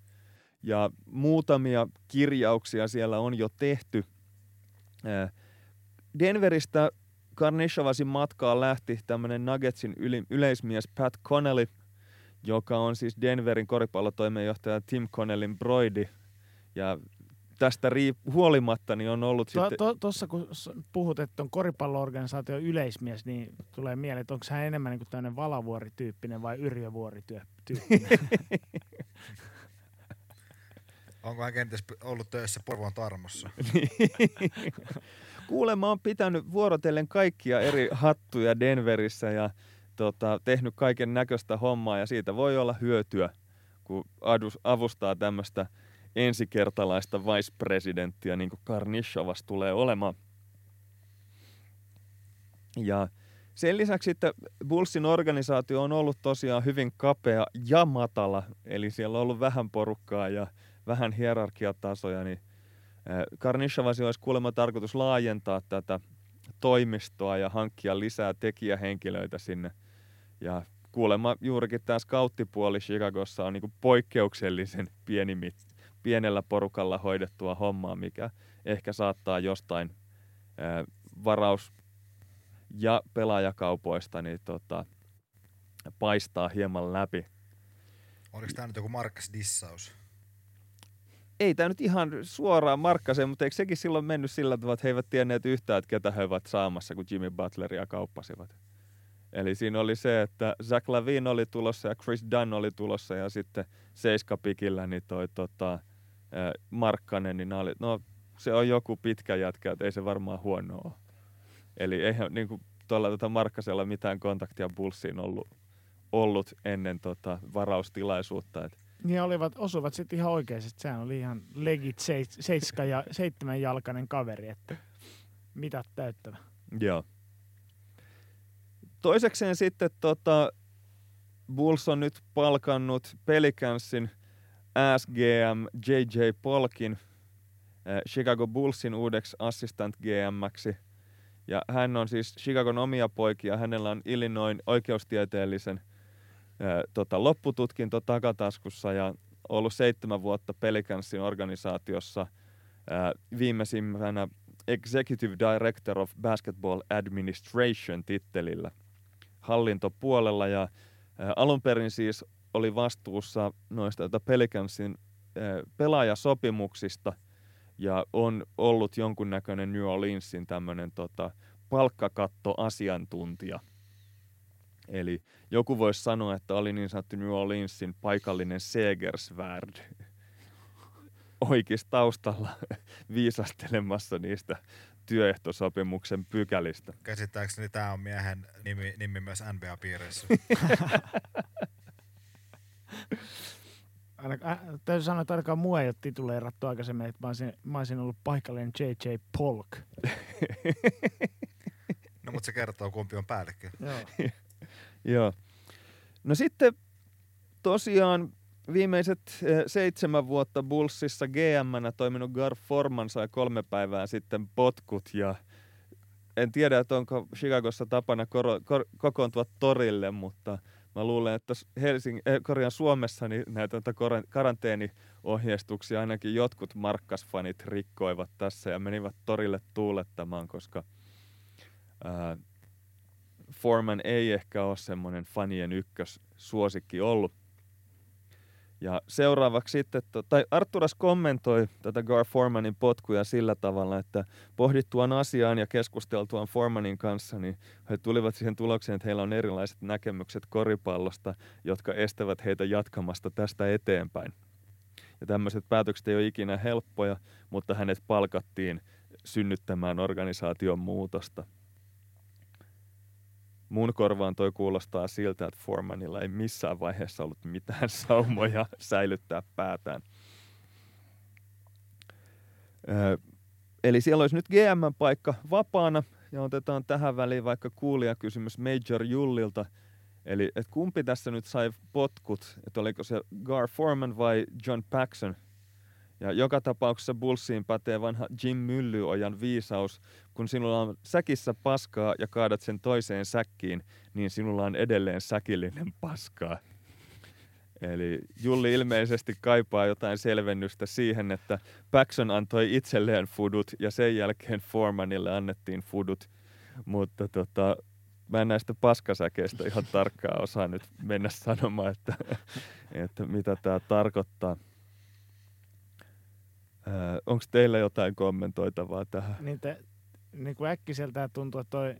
ja muutamia kirjauksia siellä on jo tehty. Denveristä Karnišovasin matkaa lähti tämmöinen Nuggetsin yleismies Pat Connelly, joka on siis Denverin koripallotoimenjohtaja Tim Connellyn broidi. Ja tästä huolimatta niin on ollut sitten... Tuossa kun puhut, että on koripalloorganisaation yleismies, niin tulee mieleen, että onko hän enemmän niin kuin tämmöinen Valavuori-tyyppinen vai Yrjövuori-tyyppinen? Onko hän kenties ollut töissä Porvoon Tarmossa? Kuulemma on pitänyt vuorotellen kaikkia eri hattuja Denverissä ja tehnyt kaiken näköistä hommaa ja siitä voi olla hyötyä, kun avustaa tämmöistä ensikertalaista vicepresidenttiä, niin kuin Karnišovas tulee olemaan. Ja sen lisäksi sitten Bullsin organisaatio on ollut tosiaan hyvin kapea ja matala, eli siellä on ollut vähän porukkaa ja vähän hierarkiatasoja, niin Karnišovasin olisi kuulemma tarkoitus laajentaa tätä toimistoa ja hankkia lisää tekijähenkilöitä sinne. Ja kuulemma juurikin tämä skauttipuoli Chicagossa on niin kuin poikkeuksellisen pienellä porukalla hoidettua hommaa, mikä ehkä saattaa jostain varaus- ja pelaajakaupoista niin paistaa hieman läpi. Oliko tämä nyt joku Marx-dissaus? Ei tämä nyt ihan suoraan Markkaseen, mutta eikö sekin silloin mennyt sillä tavalla, että he eivät tienneet yhtään, että ketä he ovat saamassa, kun Jimmy Butleria kauppasivat. Eli siinä oli se, että Zach LaVine oli tulossa ja Chris Dunn oli tulossa ja sitten seiskapikillä niin toi Markkanen, niin oli, no se on joku pitkä jätkä, että ei se varmaan huono ole. Eli eihän niin kuin tuolla Markkasella mitään kontaktia Bullsiin ollut ennen varaustilaisuutta, että niin osuivat sitten ihan oikeasti. Sehän oli ihan legit 7-jalkainen kaveri, että mitat täyttävä. Joo. Toisekseen sitten Bulls on nyt palkannut Pelicansin ASGM J.J. Polkin Chicago Bullsin uudeksi assistant GM:ksi. Ja hän on siis Chicagon omia poikia. Hänellä on Illinoisin oikeustieteellisen loppututkinto takataskussa ja ollut 7 vuotta Pelicansin organisaatiossa viimeisimmänä Executive Director of Basketball Administration tittelillä hallintopuolella ja alun perin siis oli vastuussa noista Pelicansin pelaajasopimuksista ja on ollut jonkunnäköinen New Orleansin tämmöinen palkkakattoasiantuntija. Eli joku voisi sanoa, että oli niin sanottu New Orleansin paikallinen Segersvärd oikeassa taustalla viisastelemassa niistä työehtosopimuksen pykälistä. Käsittääkseni tämä on miehen nimi myös NBA-piirissä. Täytyy sanoa, että ainakaan mua ei ole tituleerattu aikaisemmin, että mä olisin ollut paikallinen J.J. Polk. No, mutta se kertoo, kumpi on päällikkö. Joo. Joo. No sitten tosiaan viimeiset 7 vuotta Bullsissa GM-nä toiminut Gar Forman sai 3 päivää sitten potkut ja en tiedä, että onko Chicagossa tapana kokoontua torille, mutta mä luulen, että Suomessa niin näitä karanteeniohjeistuksia ainakin jotkut Markkasfanit rikkoivat tässä ja menivät torille tuulettamaan, koska Foreman ei ehkä ole semmoinen fanien ykkössuosikki ollut. Ja seuraavaksi sitten, tai Arturas kommentoi tätä Gar Foremanin potkuja sillä tavalla, että pohdittuaan asiaan ja keskusteltuaan Foremanin kanssa, niin he tulivat siihen tulokseen, että heillä on erilaiset näkemykset koripallosta, jotka estävät heitä jatkamasta tästä eteenpäin. Ja tämmöiset päätökset ei ole ikinä helppoja, mutta hänet palkattiin synnyttämään organisaation muutosta. Mun korvaan toi kuulostaa siltä, että Foremanilla ei missään vaiheessa ollut mitään saumoja säilyttää päätään. Eli siellä olisi nyt GM-paikka vapaana, ja otetaan tähän väliin vaikka kuulijakysymys Major Jullilta. Eli et kumpi tässä nyt sai potkut, että oliko se Gar Foreman vai John Paxson? Ja joka tapauksessa Bullsiin pätee vanha Jim Myllyojan viisaus, kun sinulla on säkissä paskaa ja kaadat sen toiseen säkkiin, niin sinulla on edelleen säkillinen paskaa. Eli Julli ilmeisesti kaipaa jotain selvennystä siihen, että Paxson antoi itselleen fudut ja sen jälkeen Foremanille annettiin fudut, mutta mä en näistä paskasäkeistä ihan tarkkaan osaa nyt mennä sanomaan, että mitä tää tarkoittaa. Onko teillä jotain kommentoitavaa tähän? Niin kuin äkkiseltään tuntuu, että toi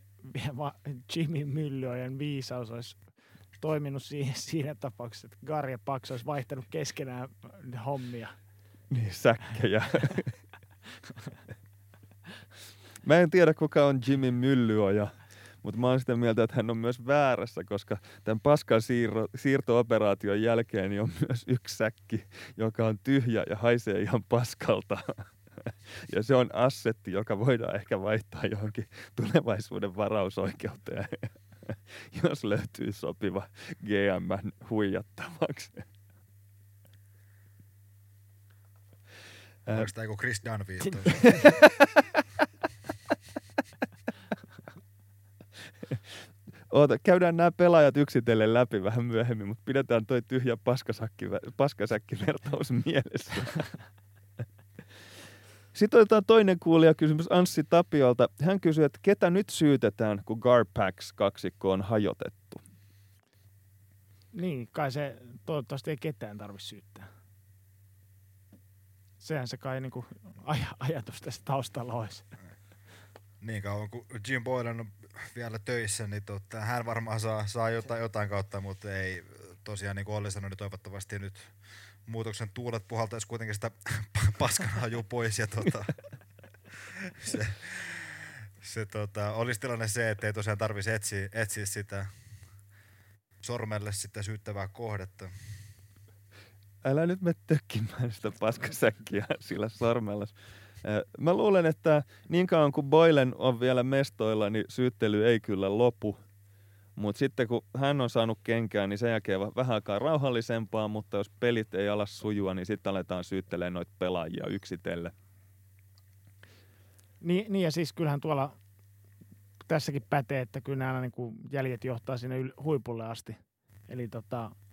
Jimmy Myllyojan viisaus olisi toiminut siinä tapauksessa, että Gar ja Pax olisi vaihtanut keskenään hommia. Niin, säkkejä. Mä en tiedä, kuka on Jimmy Myllyoja, Mutta mä oon sitä mieltä, että hän on myös väärässä, koska tämän paskan siirto-operaation jälkeen niin on myös yksi säkki, joka on tyhjä ja haisee ihan paskalta. Ja se on assetti, joka voidaan ehkä vaihtaa johonkin tulevaisuuden varausoikeuteen, jos löytyy sopiva GM:n huijattavaksi. Onko sitä joku Chris Dunn viittaa? Oota, käydään nämä pelaajat yksitellen läpi vähän myöhemmin, mutta pidetään toi tyhjä paskasäkkivertaus mielessä. Sitten otetaan toinen kuulijakysymys Anssi Tapiolta. Hän kysyy, että ketä nyt syytetään, kun Garpax-kaksikko on hajotettu? Niin, kai se toivottavasti ei ketään tarvitse syyttää. Sehän se kai niinku ajatus tässä taustalla olisi. Niin kauan kun Jim Boylan on vielä töissä, niin hän varmaan saa jotain kautta, mutta ei tosiaan, niin kuin Olli sanoi, niin toivottavasti nyt muutoksen tuulet puhaltaisi kuitenkin sitä paskanhajua pois. Ja se olisi tilanne se, että ei tosiaan tarvitsisi etsiä sitä sormelle sitä syyttävää kohdetta. Älä nyt mene tökkimään sitä paskasäkkiä sillä sormella. Mä luulen, että niin kauan kuin Boylen on vielä mestoilla, niin syyttely ei kyllä lopu. Mutta sitten kun hän on saanut kenkään, niin sen jälkeen vähän aikaa rauhallisempaa, mutta jos pelit ei ala sujua, niin sitten aletaan syyttelemään noita pelaajia yksitellen. Niin ja siis kyllähän tuolla tässäkin pätee, että kyllä nämä niin jäljet johtaa sinne huipulle asti. Eli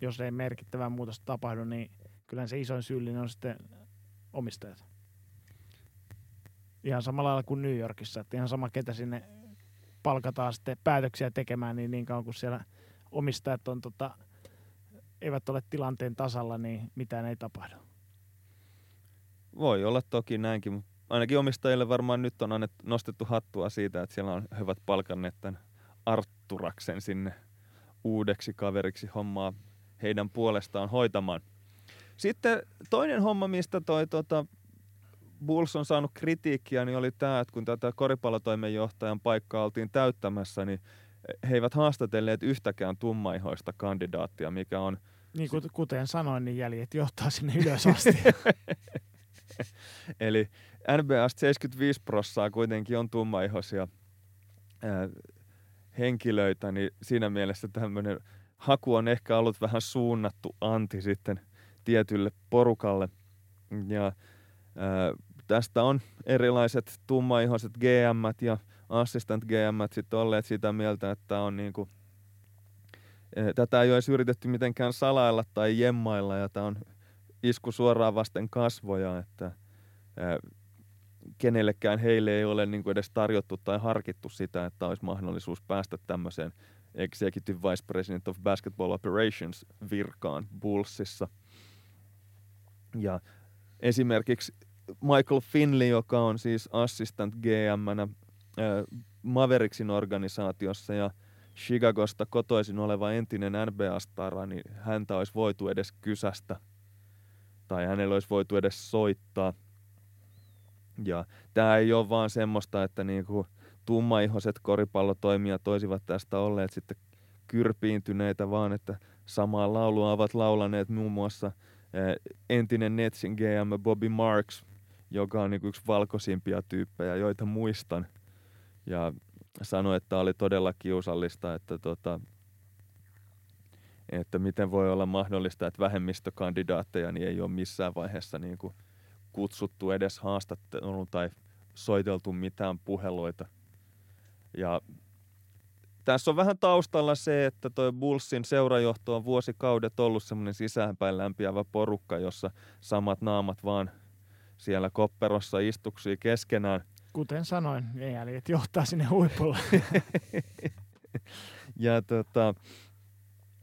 jos ei merkittävää muutosta tapahdu, niin kyllähän se isoin syyllinen on sitten omistajat. Ihan samalla lailla kuin New Yorkissa, että ihan sama ketä sinne palkataan sitten päätöksiä tekemään, niin kauan kuin siellä omistajat on, eivät ole tilanteen tasalla, niin mitään ei tapahdu. Voi olla toki näinkin, mutta ainakin omistajille varmaan nyt on nostettu hattua siitä, että siellä on hyvät palkanneet tämän Artturaksen sinne uudeksi kaveriksi hommaa heidän puolestaan hoitamaan. Sitten toinen homma, mistä toi Bulls on saanut kritiikkiä, niin oli tämä, että kun tätä koripallotoimenjohtajan paikkaa oltiin täyttämässä, niin he eivät haastatelleet yhtäkään tummaihoista kandidaattia, mikä on... Niin kuten sanoin, niin jäljet johtaa sinne ylös asti. Eli NBA:sta 75% kuitenkin on tummaihoisia henkilöitä, niin siinä mielessä tämmöinen haku on ehkä ollut vähän suunnattu anti sitten tietylle porukalle. Ja tästä on erilaiset tummaihoiset GM:t ja assistant GM:t sitten olleet sitä mieltä, että on niinku, tätä ei ole yritetty mitenkään salailla tai jemmailla, ja tämä on isku suoraan vasten kasvoja, että kenellekään heille ei ole niinku edes tarjottu tai harkittu sitä, että olisi mahdollisuus päästä tämmöiseen Executive Vice President of Basketball Operations -virkaan Bullsissa. Ja esimerkiksi Michael Finley, joka on siis assistant GM:nä Mavericksin organisaatiossa ja Chicagosta kotoisin oleva entinen NBA-stara, niin häntä olisi voitu edes kysästä tai hänellä olisi voitu edes soittaa. Ja tämä ei ole vaan semmoista, että niinku tummaihoiset koripallotoimijat toisivat tästä olleet sitten kyrpiintyneitä, vaan että samaa laulua ovat laulaneet muun muassa entinen Netsin GM Bobby Marks, joka on yksi valkoisimpia tyyppejä, joita muistan. Ja sanoi, että oli todella kiusallista, että miten voi olla mahdollista, että vähemmistökandidaatteja niin ei ole missään vaiheessa niin kuin kutsuttu edes haastatteluun tai soiteltu mitään puheluita. Ja tässä on vähän taustalla se, että toi Bullsin seurajohto on vuosikaudet ollut semmoinen sisäänpäin lämpiävä porukka, jossa samat naamat vaan siellä kopperossa istuksii keskenään. Kuten sanoin, ei jäljet johtaa sinne huipulle.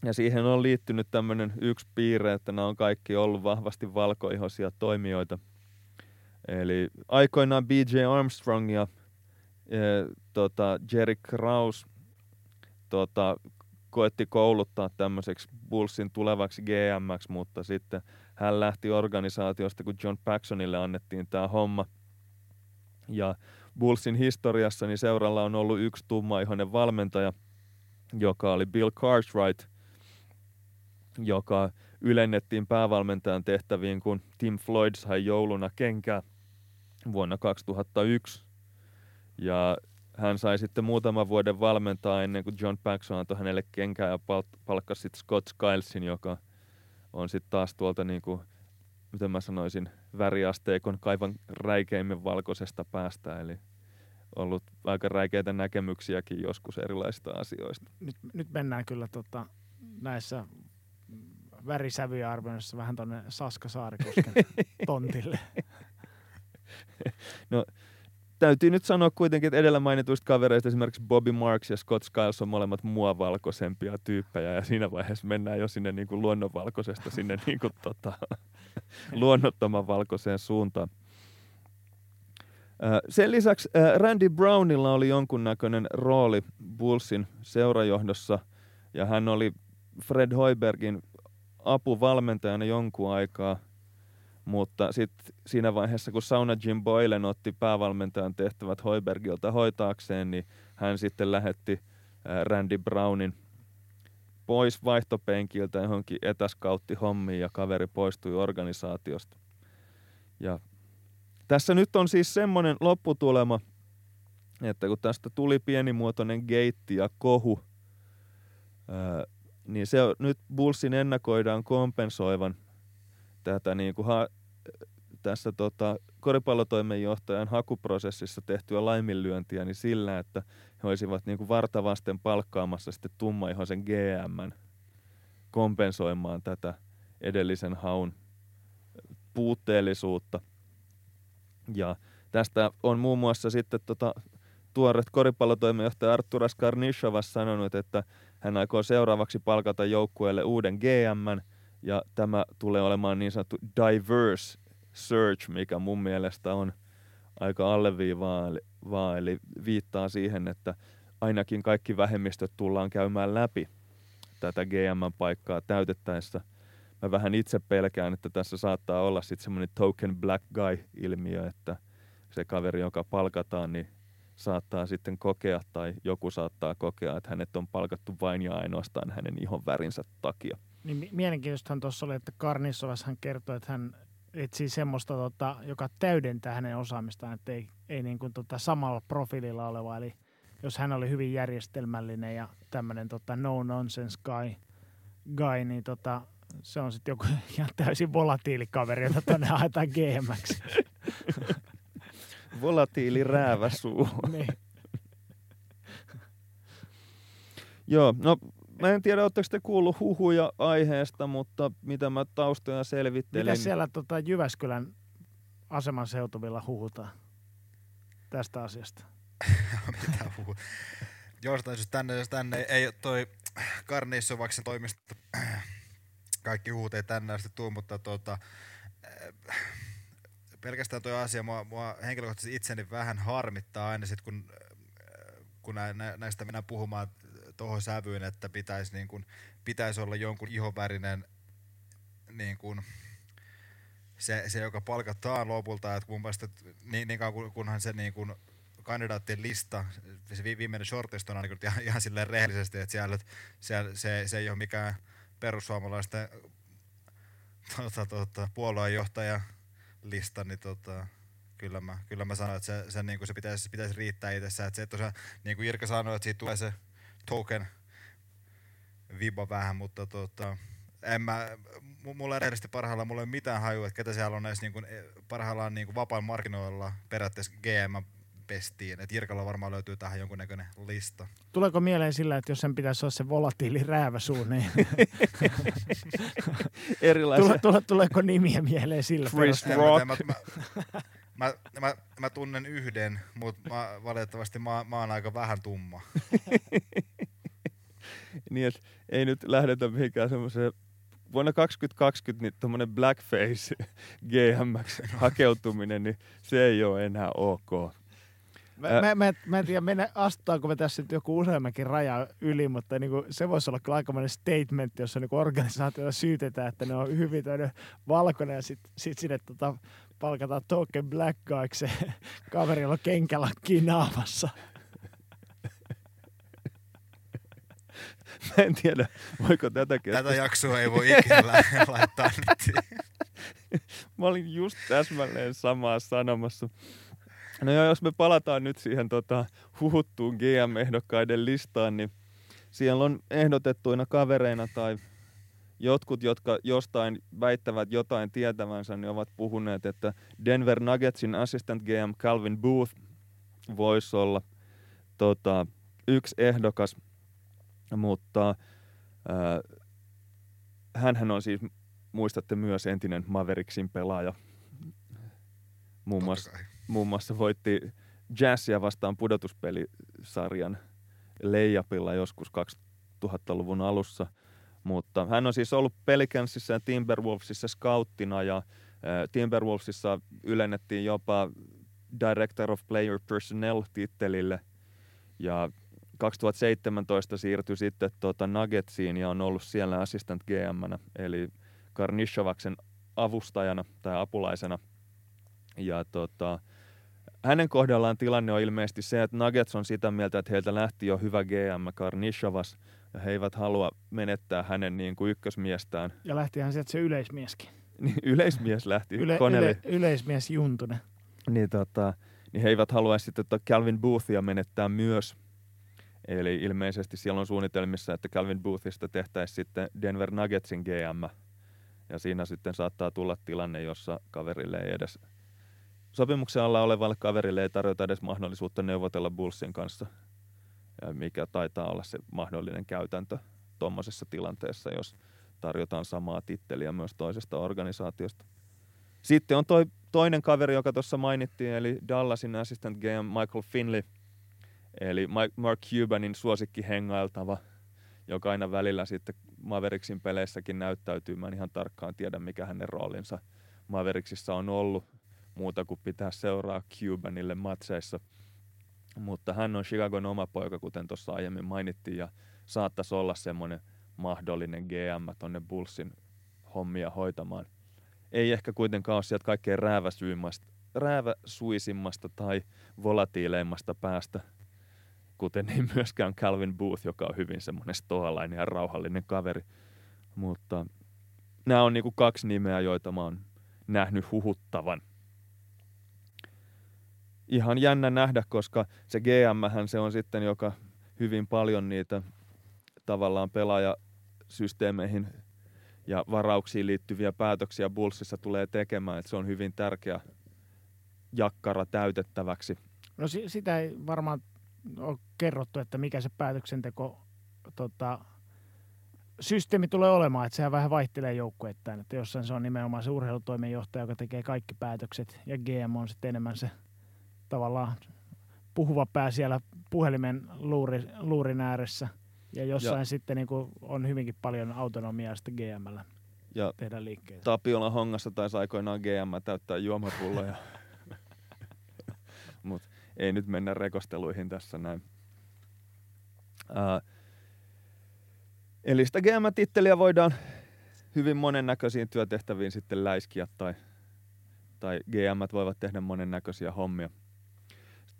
Ja siihen on liittynyt tämmöinen yksi piirre, että nämä on kaikki ollut vahvasti valkoihoisia toimijoita. Eli aikoinaan B.J. Armstrong ja Jerry Krause koetti kouluttaa tämmöiseksi Bullsin tulevaksi GM:ksi, mutta sitten hän lähti organisaatiosta, kun John Paxsonille annettiin tämä homma. Ja Bullsin historiassa niin seuralla on ollut yksi tummaihoinen valmentaja, joka oli Bill Cartwright, joka ylennettiin päävalmentajan tehtäviin, kun Tim Floyd sai jouluna kenkää vuonna 2001. Ja hän sai sitten muutaman vuoden valmentaa ennen kuin John Paxson antoi hänelle kenkää ja palkkasi sitten Scott Skilesin, joka on sitten taas tuolta niin kuin, miten mä sanoisin, väriasteikon kaivan räikeimmin valkoisesta päästä, eli ollut aika räikeitä näkemyksiäkin joskus erilaisista asioista. Nyt mennään kyllä näissä värisävyjä arvioinnissa vähän tuonne Saska Saarikosken tontille. No, täytyy nyt sanoa kuitenkin, että edellä mainituista kavereista esimerkiksi Bobby Marks ja Scott Skiles on molemmat mua valkoisempia tyyppejä, ja siinä vaiheessa mennään jo sinne niin kuin luonnonvalkoisesta sinne niin kuin luonnottoman valkoiseen suuntaan. Sen lisäksi Randy Brownilla oli jonkunnäköinen rooli Bullsin seurajohdossa, ja hän oli Fred Hoibergin apuvalmentajana jonkun aikaa, mutta sitten siinä vaiheessa, kun Sauna Jim Boylen otti päävalmentajan tehtävät Hoibergilta hoitaakseen, niin hän sitten lähetti Randy Brownin pois vaihtopenkiltä johonkin etäskauttihommiin, ja kaveri poistui organisaatiosta. Ja tässä nyt on siis semmoinen lopputulema, että kun tästä tuli pienimuotoinen geitti ja kohu, niin se on, nyt Bullsin ennakoidaan kompensoivan tätä niin kuin tässä koripallotoimenjohtajan hakuprosessissa tehtyä laiminlyöntiä niin sillä, että he olisivat niin kuin vartavasten palkkaamassa sitten tummaihoisen GM:n kompensoimaan tätä edellisen haun puutteellisuutta. Ja tästä on muun muassa sitten tuoret koripallotoimenjohtaja Artturas Raskarnishovas sanonut, että hän aikoo seuraavaksi palkata joukkueelle uuden GM:n, ja tämä tulee olemaan niin sanottu diverse search, mikä mun mielestä on aika alleviivaa, eli viittaa siihen, että ainakin kaikki vähemmistöt tullaan käymään läpi tätä GM-paikkaa täytettäessä. Mä vähän itse pelkään, että tässä saattaa olla sitten semmoinen token black guy-ilmiö, että se kaveri, joka palkataan, niin saattaa sitten kokea tai joku saattaa kokea, että hänet on palkattu vain ja ainoastaan hänen ihon värinsä takia. Niin, mielenkiintoistahan tuossa oli, että Karnissovas hän kertoi, että hän etsii semmoista, joka täydentää hänen osaamistaan, että ei niin kuin samalla profiililla oleva. Eli jos hän oli hyvin järjestelmällinen ja tämmöinen no-nonsense guy niin se on sitten joku ihan täysin volatiilikaveri, jota tuonne haetaan GM:ksi. Volatiili rääväsuu. Niin. Joo, no mä en tiedä, ootteko te kuullut huhuja aiheesta, mutta mitä mä taustoja selvittelin. Mitä siellä Jyväskylän aseman seutuvilla huhutaan tästä asiasta? Mitä huhu? Jostain syystä tänne ei toi Karniissovaksen toimista kaikki huut ei tänne asti tuu, mutta pelkästään tuo asia mua henkilökohtaisesti itseni vähän harmittaa aina sit, kun näistä mennään puhumaan tuohon sävyyn, että pitäisi niin kun, olla jonkun ihonvärinen niin kun, se joka palkataan lopulta, että mun mielestä niin kauan kunhan se niin kun, kandidaattien lista, se viimeinen shortist on ainakin ihan silleen rehellisesti, että siellä se ei ole mikään perussuomalaisten puolueenjohtaja lista, niin kyllä mä sanoin, että se niinku se pitäisi riittää itsessään, että se tosiaan niinku Jirka sanoi, että siitä tulee se token viba vähän, mutta mulla ei rehellisesti parhaillaan mulla ei mitään hajua, että ketä siellä on edes niinku parhaillaan niinku vapaan markkinoilla periaatteessa GM-pestiin, että Jirkalla varmaan löytyy tähän jonkunnäköinen lista. Tuleeko mieleen sillä, että jos sen pitäisi olla se volatiili rääväsuu, niin erilaisia. Tuleeko nimiä mieleen sillä? Chris Rock. Mä tunnen yhden, mutta valitettavasti mä oon aika vähän tumma. Niin, että ei nyt lähdetä mihinkään semmoiseen. Vuonna 2020 niin tommonen blackface GMX hakeutuminen, niin se ei ole enää ok. Mä en tiedä, astuttaanko me tässä nyt joku useammankin raja yli, mutta niinku, se voisi olla kyllä aikamoinen statement, jossa niinku organisaatioita syytetään, että ne on hyvin valkoinen ja sitten sinne palkataan Token Black Guyksi, kaverilla on kenkälakkiin naamassa. Mä en tiedä, voiko tätä kertoa. Tätä jaksoa ei voi ikinä laittaa nyt. Mä olin just täsmälleen samaa sanomassa. No joo, jos me palataan nyt siihen huhuttuun GM-ehdokkaiden listaan, niin siellä on ehdotettuina kavereina tai jotkut, jotka jostain väittävät jotain tietävänsä, niin ovat puhuneet, että Denver Nuggetsin assistant GM Calvin Booth voisi olla yksi ehdokas, mutta hänhän on siis, muistatte, myös entinen Mavericksin pelaaja. Muun muassa voitti Jazzia vastaan pudotuspelisarjan layupilla joskus 2000-luvun alussa. Mutta hän on siis ollut Pelicansissa ja Timberwolvesissa scouttina, ja Timberwolvesissa ylennettiin jopa Director of Player Personnel-tittelille, ja 2017 siirtyi sitten Nuggetsiin ja on ollut siellä assistant GM-nä, eli Karnišovaksen avustajana tai apulaisena. Ja hänen kohdallaan tilanne on ilmeisesti se, että Nuggets on sitä mieltä, että heiltä lähti jo hyvä GM Karnišovas, ja he eivät halua menettää hänen niin kuin ykkösmiestään. Ja lähtihän sieltä se yleismieskin. Yleismies lähti. Yleismies Juntunen. Niin he eivät halua sitten Calvin Boothia menettää myös. Eli ilmeisesti siellä on suunnitelmissa, että Calvin Boothista tehtäisiin sitten Denver Nuggetsin GM. Ja siinä sitten saattaa tulla tilanne, jossa kaverille ei edes... Sopimuksen alla olevalle kaverille ei tarjota edes mahdollisuutta neuvotella Bullsin kanssa. Ja mikä taitaa olla se mahdollinen käytäntö tuommoisessa tilanteessa, jos tarjotaan samaa titteliä myös toisesta organisaatiosta. Sitten on toinen kaveri, joka tuossa mainittiin, eli Dallasin assistant GM Michael Finley, eli Mark Cubanin suosikki hengailtava, joka aina välillä sitten Mavericksin peleissäkin näyttäytyy. Mä en ihan tarkkaan tiedä, mikä hänen roolinsa Mavericksissa on ollut, muuta kuin pitää seuraa Cubanille matseissa. Mutta hän on Chicagon oma poika, kuten tuossa aiemmin mainittiin, ja saattaisi olla semmoinen mahdollinen GM tonne Bullsin hommia hoitamaan. Ei ehkä kuitenkaan ole sieltä kaikkein rääväsuisimmasta tai volatiileimmasta päästä, kuten ei myöskään Calvin Booth, joka on hyvin semmoinen stoalainen ja rauhallinen kaveri. Mutta nämä on niinku kaksi nimeä, joita mä oon nähnyt huhuttavan. Ihan jännä nähdä, koska se GM-hän se on sitten, joka hyvin paljon niitä tavallaan pelaajasysteemeihin ja varauksiin liittyviä päätöksiä Bullsissa tulee tekemään. Että se on hyvin tärkeä jakkara täytettäväksi. No sitä ei varmaan ole kerrottu, että mikä se päätöksenteko systeemi tulee olemaan. Että sehän vähän vaihtelee joukkueittain. Että jossain se on nimenomaan se urheilutoimenjohtaja, joka tekee kaikki päätökset, ja GM on sitten enemmän se tavallaan puhuva pää siellä puhelimen luurin ääressä, ja jossain sitten niin kuin on hyvinkin paljon autonomiaa sitten GM:llä tehdä liikkeitä. Tapiolan Hongassa taisi aikoinaan GM täyttää juomapulloja, mutta ei nyt mennä rekosteluihin tässä näin. Eli sitä GM-titteliä voidaan hyvin monennäköisiin työtehtäviin sitten läiskiä, tai GM:t voivat tehdä monennäköisiä hommia.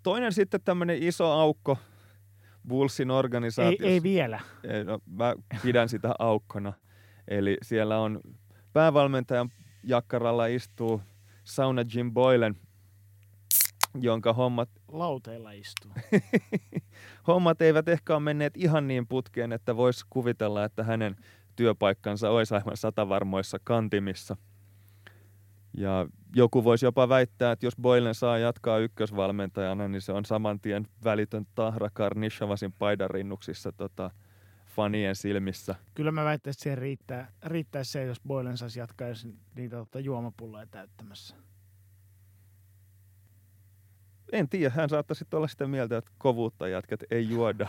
Toinen sitten tämmöinen iso aukko Bullsin organisaatiossa. Ei vielä. No, mä pidän sitä aukkona. Eli siellä on päävalmentajan jakkaralla istuu sauna Jim Boylen, jonka hommat... Lauteilla istuu. Hommat eivät ehkä ole menneet ihan niin putkeen, että voisi kuvitella, että hänen työpaikkansa olisi aivan satavarmoissa kantimissa. Ja joku voisi jopa väittää, että jos Boylen saa jatkaa ykkösvalmentajana, niin se on saman tien välitön tahra Karnišovasin paidarinnuksissa fanien silmissä. Kyllä mä väittäisin, että siihen riittäisi se, jos Boylen saisi jatkaa, jos niitä juomapulloja täyttämässä. En tiedä, hän saattaisi olla sitä mieltä, että kovuutta jatket ei juoda.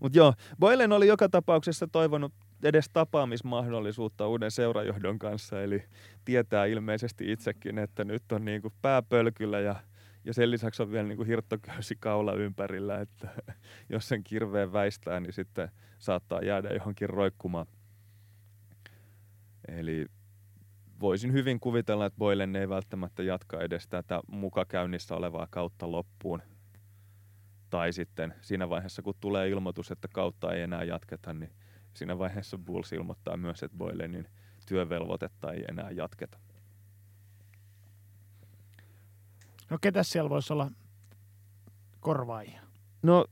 Mutta joo, Boylen oli joka tapauksessa toivonut edes tapaamismahdollisuutta uuden seurajohdon kanssa, eli tietää ilmeisesti itsekin, että nyt on niin kuin pääpölkyllä, ja sen lisäksi on vielä niin kuin hirttoköysi kaula ympärillä, että jos sen kirveen väistää, niin sitten saattaa jäädä johonkin roikkumaan. Eli voisin hyvin kuvitella, että Boylen ei välttämättä jatka edes tätä muka käynnissä olevaa kautta loppuun. Tai sitten siinä vaiheessa, kun tulee ilmoitus, että kautta ei enää jatketa, niin siinä vaiheessa Bulls ilmoittaa myös, että Boylenin työvelvoitetta ei enää jatketa. No ketäs siellä voisi olla korvaajia? No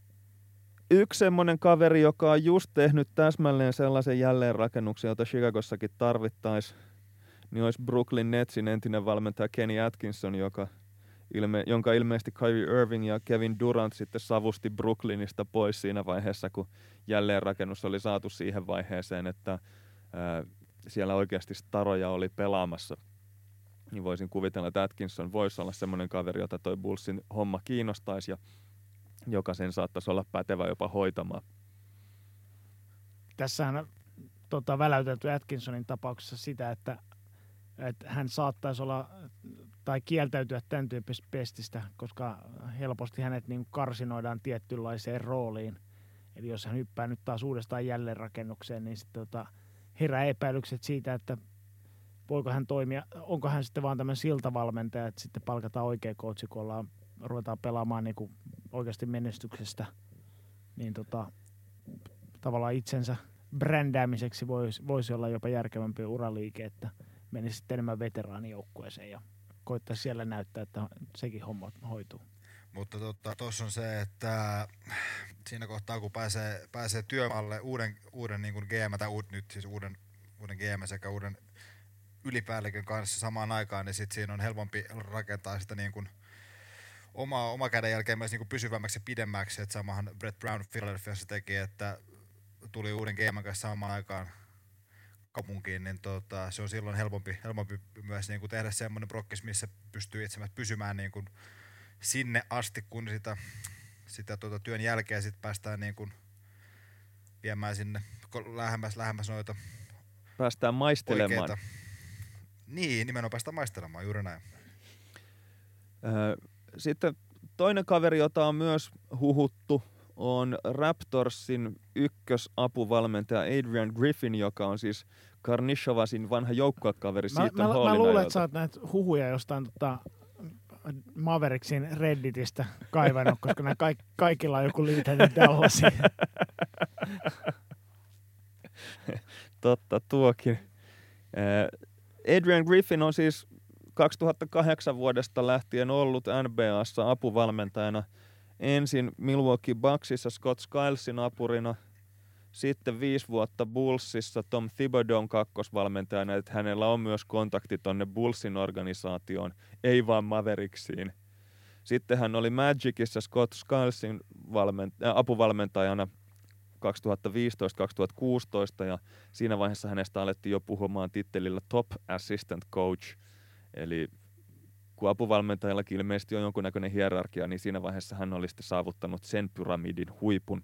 yksi semmoinen kaveri, joka on just tehnyt täsmälleen sellaisen jälleenrakennuksen, jota Chicagossakin tarvittaisiin, niin olisi Brooklyn Netsin entinen valmentaja Kenny Atkinson, jonka ilmeisesti Kyrie Irving ja Kevin Durant sitten savusti Brooklynista pois siinä vaiheessa, kun jälleenrakennus oli saatu siihen vaiheeseen, että siellä oikeasti staroja oli pelaamassa. Niin voisin kuvitella, että Atkinson voisi olla semmoinen kaveri, jota toi Bullsin homma kiinnostaisi ja joka sen saattaisi olla pätevä jopa hoitamaan. Tässähän väläytelty Atkinsonin tapauksessa sitä, että hän saattaisi olla tai kieltäytyä tämän tyyppisestä pestistä, koska helposti hänet niin karsinoidaan tietynlaiseen rooliin. Eli jos hän hyppää nyt taas uudestaan jälleenrakennukseen, niin sitten herää epäilykset siitä, että voiko hän toimia, onko hän sitten vaan tämän siltavalmentaja, että sitten palkataan oikea coachi, kun ruvetaan pelaamaan niin kuin oikeasti menestyksestä, niin tavallaan itsensä brändäämiseksi voisi olla jopa järkevämpi uraliike, että menisi sitten enemmän veteraanijoukkueeseen ja koittaisi siellä näyttää, että sekin homma hoituu. Mutta tuossa on se, että siinä kohtaa, kun pääsee työmaalle uuden niin kuin GM, tai nyt siis uuden GM sekä uuden ylipäällikön kanssa samaan aikaan, niin sit siinä on helpompi rakentaa sitä niin kuin oma käden jälkeen myös niin kuin pysyvämmäksi ja pidemmäksi. Että samahan Brett Brown Philadelphiassa teki, että tuli uuden GM:n kanssa samaan aikaan kaupunkiin, niin se on silloin helpompi myös niin kuin tehdä semmoinen brokkis, missä pystyy itse pysymään niin kuin sinne asti, kun sitä työn jälkeen sit päästään niin kuin viemään sinne lähemmäs noita. Päästään maistelemaan. Oikeita. Niin, nimenomaan päästään maistelemaan, juuri näin. Sitten toinen kaveri, jota on myös huhuttu, on Raptorsin ykkösapuvalmentaja Adrian Griffin, joka on siis Karnishovasin vanha joukkuekaveri Seton Hallin ajoilta. Mä luulen, että sä oot näitä huhuja jostain Mavericksin Redditistä kaivannut, koska nämä kaikilla on joku liitäinen Dallasiin. Totta tuokin. Adrian Griffin on siis 2008 vuodesta lähtien ollut NBA:ssa apuvalmentajana. Ensin Milwaukee Bucksissa Scott Skilesin apurina, sitten 5 vuotta Bullsissa Tom Thibodeau'n kakkosvalmentajana, että hänellä on myös kontakti tonne Bullsin organisaatioon, ei vaan Mavericksiin. Sitten hän oli Magicissa Scott Skilesin apuvalmentajana 2015-2016 ja siinä vaiheessa hänestä alettiin jo puhumaan tittelillä Top Assistant Coach. Eli kun apuvalmentajallakin ilmeisesti on jonkunnäköinen hierarkia, niin siinä vaiheessa hän oli sitten saavuttanut sen pyramidin huipun.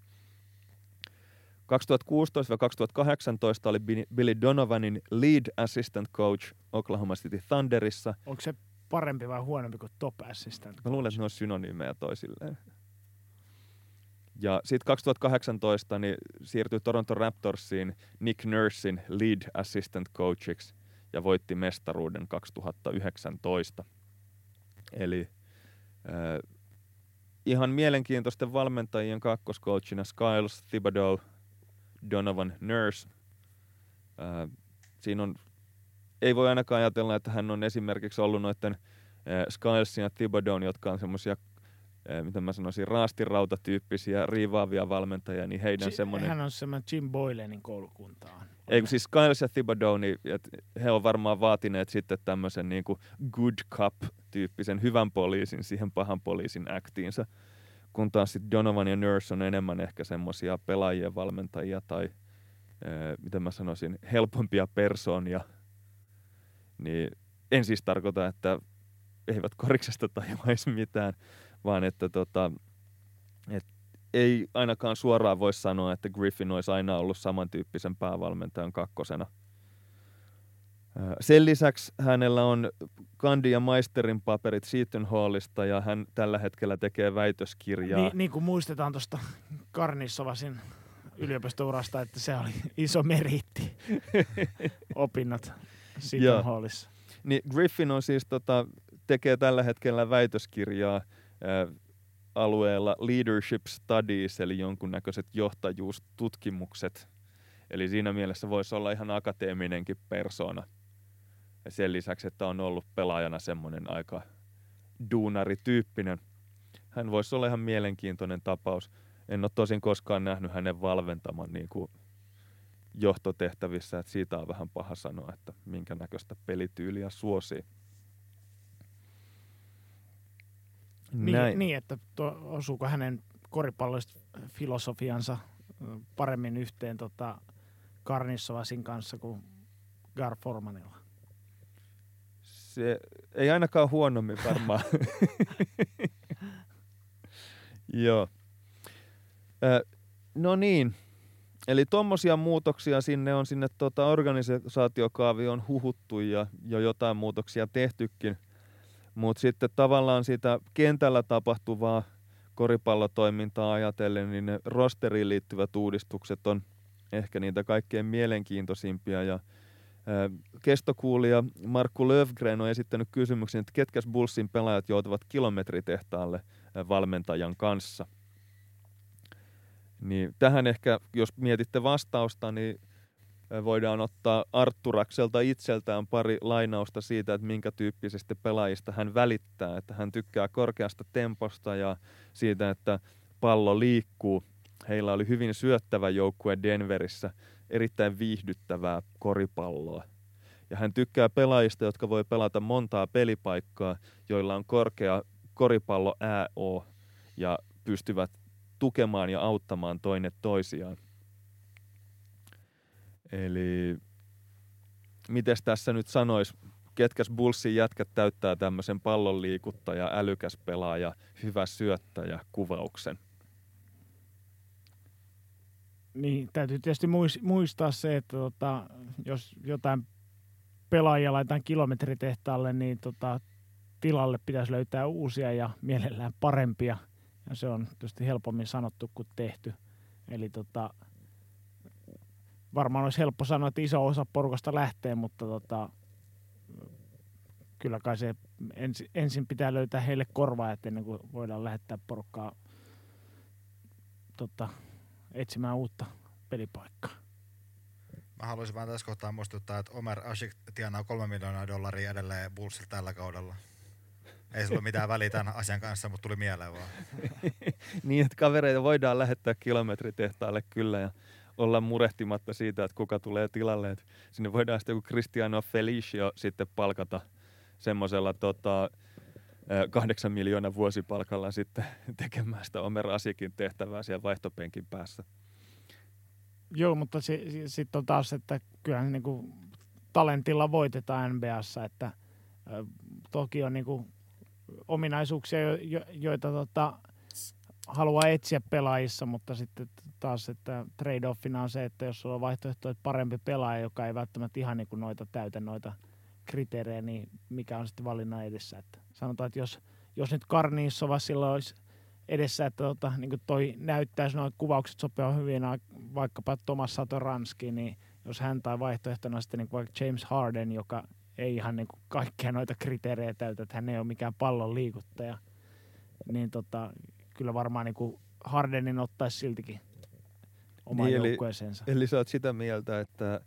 2016-2018 oli Billy Donovanin Lead Assistant Coach Oklahoma City Thunderissa. Onko se parempi vai huonompi kuin Top Assistant Coach? Mä luulen, että ne on synonyymejä toisilleen. Ja sitten 2018 niin siirtyi Toronto Raptorsiin Nick Nursein Lead Assistant Coachiksi ja voitti mestaruuden 2019. Eli ihan mielenkiintoisten valmentajien kakkoskoachina Skiles, Thibodeau, Donovan, Nurse. Siinä on, ei voi ainakaan ajatella, että hän on esimerkiksi ollut noiden Skilesin ja Thibodeau'n, jotka on semmoisia mitä mä sanoisin, raastirautatyyppisiä, riivaavia valmentajia, niin heidän semmoinen... Hän on semmoinen Jim Boylenin koulukuntaan. Ei, siis Skiles ja Thibodeau, niin, he on varmaan vaatineet sitten tämmöisen niin kuin good cup-tyyppisen hyvän poliisin siihen pahan poliisin actiinsa, kun taas sitten Donovan ja Nurse on enemmän ehkä semmoisia pelaajien valmentajia tai, mitä mä sanoisin, helpompia persoonia. Niin en siis tarkoita, että eivät koriksesta tajuaisi mitään, vaan että ei ainakaan suoraan voi sanoa, että Griffin olisi aina ollut samantyyppisen päävalmentajan kakkosena. Sen lisäksi hänellä on kandi- ja maisterin paperit Seton Hallista ja hän tällä hetkellä tekee väitöskirjaa. Niin kuin muistetaan tuosta Karnissovasin yliopistourasta, että se oli iso meriitti opinnot Seton Hallissa. Niin Griffin on siis tekee tällä hetkellä väitöskirjaa alueella leadership studies, eli jonkunnäköiset johtajuustutkimukset. Eli siinä mielessä voisi olla ihan akateeminenkin persoona. Ja sen lisäksi, että on ollut pelaajana semmoinen aika duunarityyppinen. Hän voisi olla ihan mielenkiintoinen tapaus. En ole tosin koskaan nähnyt hänen valventaman niin kuin johtotehtävissä, että siitä on vähän paha sanoa, että minkä näköistä pelityyliä suosii. Niin, että osuuko hänen koripalloista filosofiansa paremmin yhteen Karnissovasin kanssa kuin Gar Formanilla? Se ei ainakaan huonommin varmaan. Joo. No niin. Eli tommosia muutoksia sinne organisaatiokaavioon huhuttu ja jotain muutoksia tehtykin. Mutta sitten tavallaan sitä kentällä tapahtuvaa koripallotoimintaa ajatellen, niin ne rosteriin liittyvät uudistukset on ehkä niitä kaikkein mielenkiintoisimpia. Ja kestokuulija Markku Löfgren on esittänyt kysymyksen, että ketkäs Bullsin pelaajat joutuvat kilometritehtaalle valmentajan kanssa. Niin tähän ehkä, jos mietitte vastausta, niin voidaan ottaa Artturakselta itseltään pari lainausta siitä, että minkä tyyppisistä pelaajista hän välittää. Että hän tykkää korkeasta temposta ja siitä, että pallo liikkuu. Heillä oli hyvin syöttävä joukkue Denverissä, erittäin viihdyttävää koripalloa. Ja hän tykkää pelaajista, jotka voi pelata montaa pelipaikkaa, joilla on korkea koripallo AO ja pystyvät tukemaan ja auttamaan toinen toisiaan. Eli mites tässä nyt sanois, ketkäs Bullsin jätkät täyttää tämmöisen pallon liikuttaja, älykäs pelaaja, hyvä syöttäjä kuvauksen? Niin, täytyy tietysti muistaa se, että jos jotain pelaajia laitetaan kilometritehtaalle, niin tilalle pitäisi löytää uusia ja mielellään parempia. Ja se on tietysti helpommin sanottu kuin tehty. Eli varmaan olisi helppo sanoa, että iso osa porukasta lähtee, mutta kyllä kai se ensin pitää löytää heille korvaajat ennen kuin voidaan lähettää porukkaa etsimään uutta pelipaikkaa. Mä haluaisin vain tässä kohtaa muistuttaa, että Omer Asik tienaa $3 miljoonaa edelleen Bullsilla tällä kaudella. Ei sillä ole mitään väliä tämän asian kanssa, mutta tuli mieleen vaan. Niin, että kavereita voidaan lähettää kilometritehtaalle kyllä ja olla murehtimatta siitä, että kuka tulee tilalle. Et sinne voidaan sitten joku Cristiano Felicio sitten palkata semmoisella 8 miljoonan vuosipalkalla sitten tekemään sitä Omer Asikin tehtävää siellä vaihtopenkin päässä. Joo, mutta sitten on taas, että kyllähän niinku talentilla voitetaan NBA:ssa, että toki on niinku ominaisuuksia, joita haluaa etsiä pelaajissa, mutta sitten taas, että trade-offina on se, että jos sulla on vaihtoehto, että parempi pelaaja, joka ei välttämättä ihan niin kuin täytä noita kriteerejä, niin mikä on sitten valinnan edessä. Että sanotaan, että jos nyt Karniissova silloin olisi edessä, että niin kuin toi näyttäisi noin kuvaukset sopia hyvin vaikkapa Thomas Satoranski, niin jos hän tai vaihtoehtona sitten niin vaikka James Harden, joka ei ihan niin kuin kaikkia noita kriteerejä täytä, että hän ei ole mikään pallon liikuttaja, niin kyllä varmaan niin Hardenin ottaisi siltikin oman joukkueeseensa. Eli sä oot sitä mieltä, että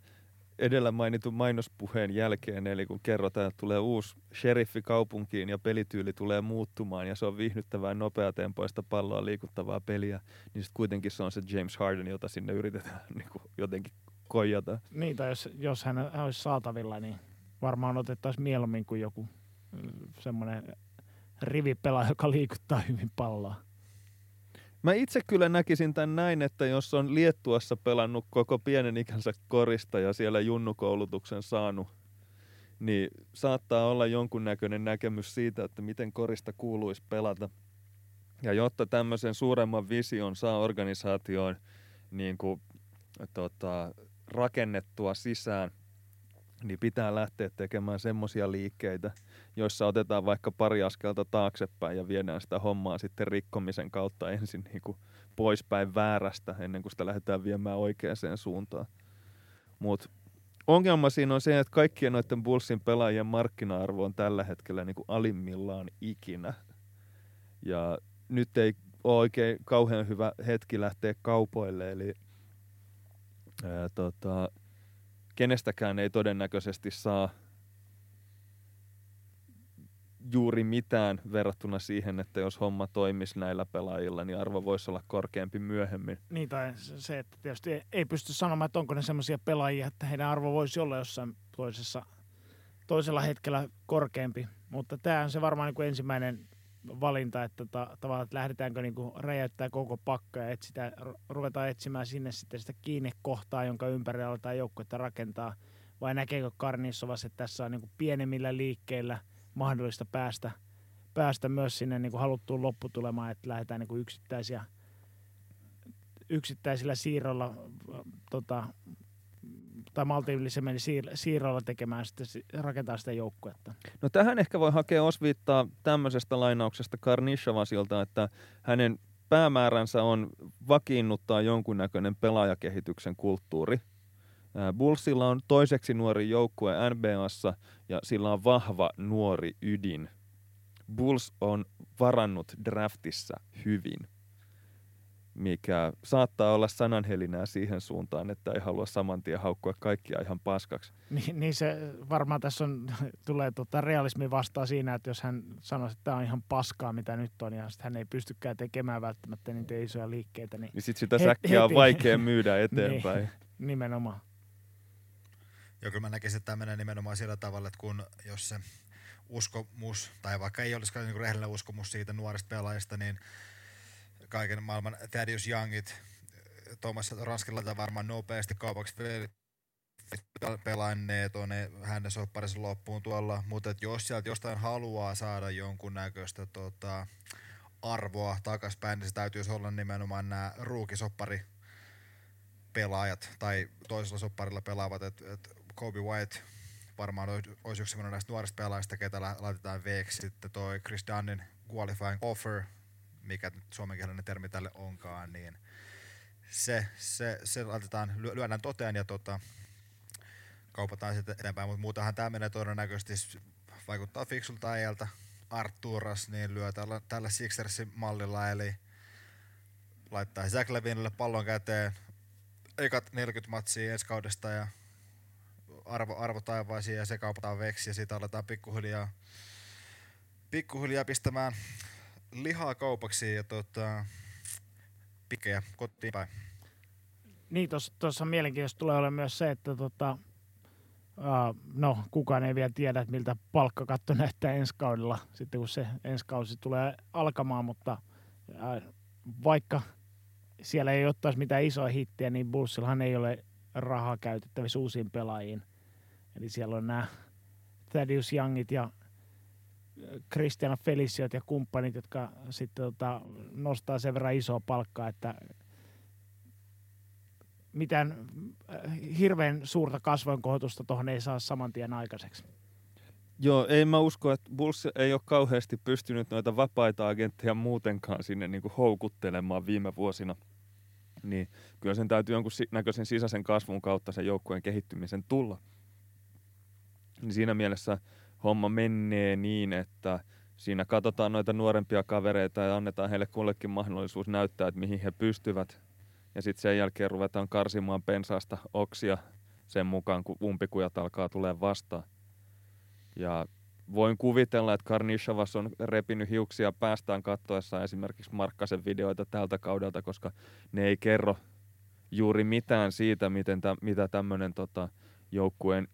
edellä mainitun mainospuheen jälkeen, eli kun kerrotaan, että tulee uusi sheriffi kaupunkiin ja pelityyli tulee muuttumaan ja se on viihdyttävää, nopeatempoista palloa liikuttavaa peliä, niin sitten kuitenkin se on se James Harden, jota sinne yritetään niin kuin jotenkin koijata. Niin, tai jos hän olisi saatavilla, niin varmaan otettaisiin mieluummin kuin joku semmoinen rivipelaaja, joka liikuttaa hyvin palloa. Mä itse kyllä näkisin tämän näin, että jos on Liettuassa pelannut koko pienen ikänsä korista ja siellä junnukoulutuksen saanut, niin saattaa olla jonkunnäköinen näkemys siitä, että miten korista kuuluisi pelata. Ja jotta tämmöisen suuremman vision saa organisaatioon niin kuin, rakennettua sisään, niin pitää lähteä tekemään semmoisia liikkeitä, joissa otetaan vaikka pari askelta taaksepäin ja viedään sitä hommaa sitten rikkomisen kautta ensin niin kuin poispäin väärästä, ennen kuin sitä lähdetään viemään oikeaan suuntaan. Mutta ongelma siinä on se, että kaikkien noiden Bullsin pelaajien markkina-arvo on tällä hetkellä niin kuin alimmillaan ikinä. Ja nyt ei ole oikein kauhean hyvä hetki lähteä kaupoille, eli kenestäkään ei todennäköisesti saa juuri mitään verrattuna siihen, että jos homma toimisi näillä pelaajilla, niin arvo voisi olla korkeampi myöhemmin. Niin, tai se, että tietysti ei pysty sanomaan, että onko ne sellaisia pelaajia, että heidän arvo voisi olla jossain toisella hetkellä korkeampi. Mutta tämä on se varmaan niin kuin ensimmäinen valinta, että tavallaan että lähdetäänkö niin kuin räjäyttää koko pakka ja ruvetaan etsimään sinne sitten sitä kiinnekohtaa, jonka ympärillä aletaan joukkuetta rakentaa. Vai näkeekö Karnišovas, että tässä on niin kuin pienemmillä liikkeillä mahdollista päästä myös sinne niin kuin haluttuun lopputulemaan, että lähdetään niin kuin yksittäisillä siirrolla tai maltillisemmilla siirrolla tekemään sitten, rakentaa sitä joukkuetta. No tähän ehkä voi hakea osviittaa tämmöisestä lainauksesta Karnišovasilta, että hänen päämääränsä on vakiinnuttaa jonkunnäköinen pelaajakehityksen kulttuuri. Bullsilla on toiseksi nuori joukkue NBA:ssa ja sillä on vahva nuori ydin. Bulls on varannut draftissa hyvin, mikä saattaa olla sananhelinää siihen suuntaan, että ei halua saman tien haukkua kaikkia ihan paskaksi. Niin se varmaan tässä tulee realismi vastaan siinä, että jos hän sanoisi, että tämä on ihan paskaa, mitä nyt on, ja sitten hän ei pystykään tekemään välttämättä niitä isoja liikkeitä. Niin sitten sitä säkkiä on vaikea myydä eteenpäin. Niin, nimenomaan. Ja kyllä mä näkisin, että tämä menee nimenomaan sillä tavalla, että kun jos se uskomus, tai vaikka ei olisikaan niin rehellinen uskomus siitä nuorista pelaajista, niin kaiken maailman Thaddeus Youngit, Thomas Ranskelilta varmaan nopeasti kaupaksi pelanneet on hänen sopparinsa loppuun tuolla, mutta jos sieltä jostain haluaa saada jonkunnäköistä arvoa takaspäin, niin se täytyisi olla nimenomaan nämä ruukisoppari pelaajat tai toisella sopparilla pelaavat, että Kobe White varmaan olisi yksi näistä nuorista pelaajista, ketä laitetaan veeksi. Sitten toi Chris Dunnin qualifying offer, mikä suomenkielinen termi tälle onkaan, niin se laitetaan, lyödään toteen ja kaupataan sitten eteenpäin, mutta muutenhan tämä menee todennäköisesti, vaikuttaa fiksulta ajalta. Arturas niin lyö tällä Sixersin mallilla, eli laittaa Zach Levinille pallon käteen, ekat 40 matsia ensi kaudesta ja arvo taivaisiin ja se kaupataan veksi ja siitä aletaan pikkuhiljaa pistämään lihaa kaupaksi ja pikejä kotiin päin. Niin, tuossa mielenkiintoista tulee olemaan myös se, että kukaan ei vielä tiedä, että miltä palkkakatto näyttää ensi kaudella, sitten kun se ensi kausi tulee alkamaan, mutta vaikka siellä ei ottaisi mitään isoa hittiä, niin Bullsillahan ei ole rahaa käytettävissä uusiin pelaajiin. Eli siellä on nämä Thaddeus Youngit ja Christian Feliciot ja kumppanit, jotka sitten nostaa sen verran isoa palkkaa, että mitään hirveän suurta kasvankohotusta tuohon ei saa saman tien aikaiseksi. Joo, ei mä usko, että Bulls ei ole kauheasti pystynyt noita vapaita agentteja muutenkaan sinne niin kuin houkuttelemaan viime vuosina. Niin kyllä sen täytyy jonkun näköisen sisäisen kasvun kautta sen joukkueen kehittymisen tulla. Niin siinä mielessä homma menee niin, että siinä katsotaan noita nuorempia kavereita ja annetaan heille kullekin mahdollisuus näyttää, että mihin he pystyvät. Ja sitten sen jälkeen ruvetaan karsimaan pensaasta oksia sen mukaan, kun umpikujat alkaa tulemaan vastaan. Ja voin kuvitella, että Karnišovas on repinyt hiuksia päästään kattoessaan esimerkiksi Markkasen videoita tältä kaudelta, koska ne ei kerro juuri mitään siitä, mitä tämmöinen joukkueen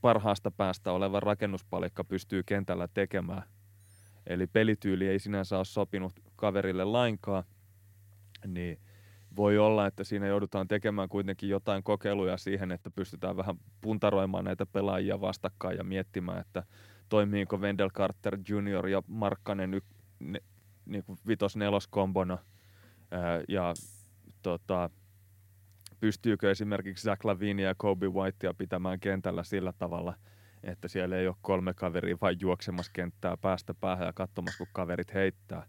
parhaasta päästä oleva rakennuspalikka pystyy kentällä tekemään. Eli pelityyli ei sinänsä ole sopinut kaverille lainkaan, niin voi olla, että siinä joudutaan tekemään kuitenkin jotain kokeiluja siihen, että pystytään vähän puntaroimaan näitä pelaajia vastakkain ja miettimään, että toimiiko Wendell Carter Jr. ja Markkanen niin kuin vitos-neloskombona ja pystyykö esimerkiksi Zach LaVine ja Kobe Whitea pitämään kentällä sillä tavalla, että siellä ei ole kolme kaveria vaan juoksemassa kenttää päästä päähän ja katsomassa, kun kaverit heittää.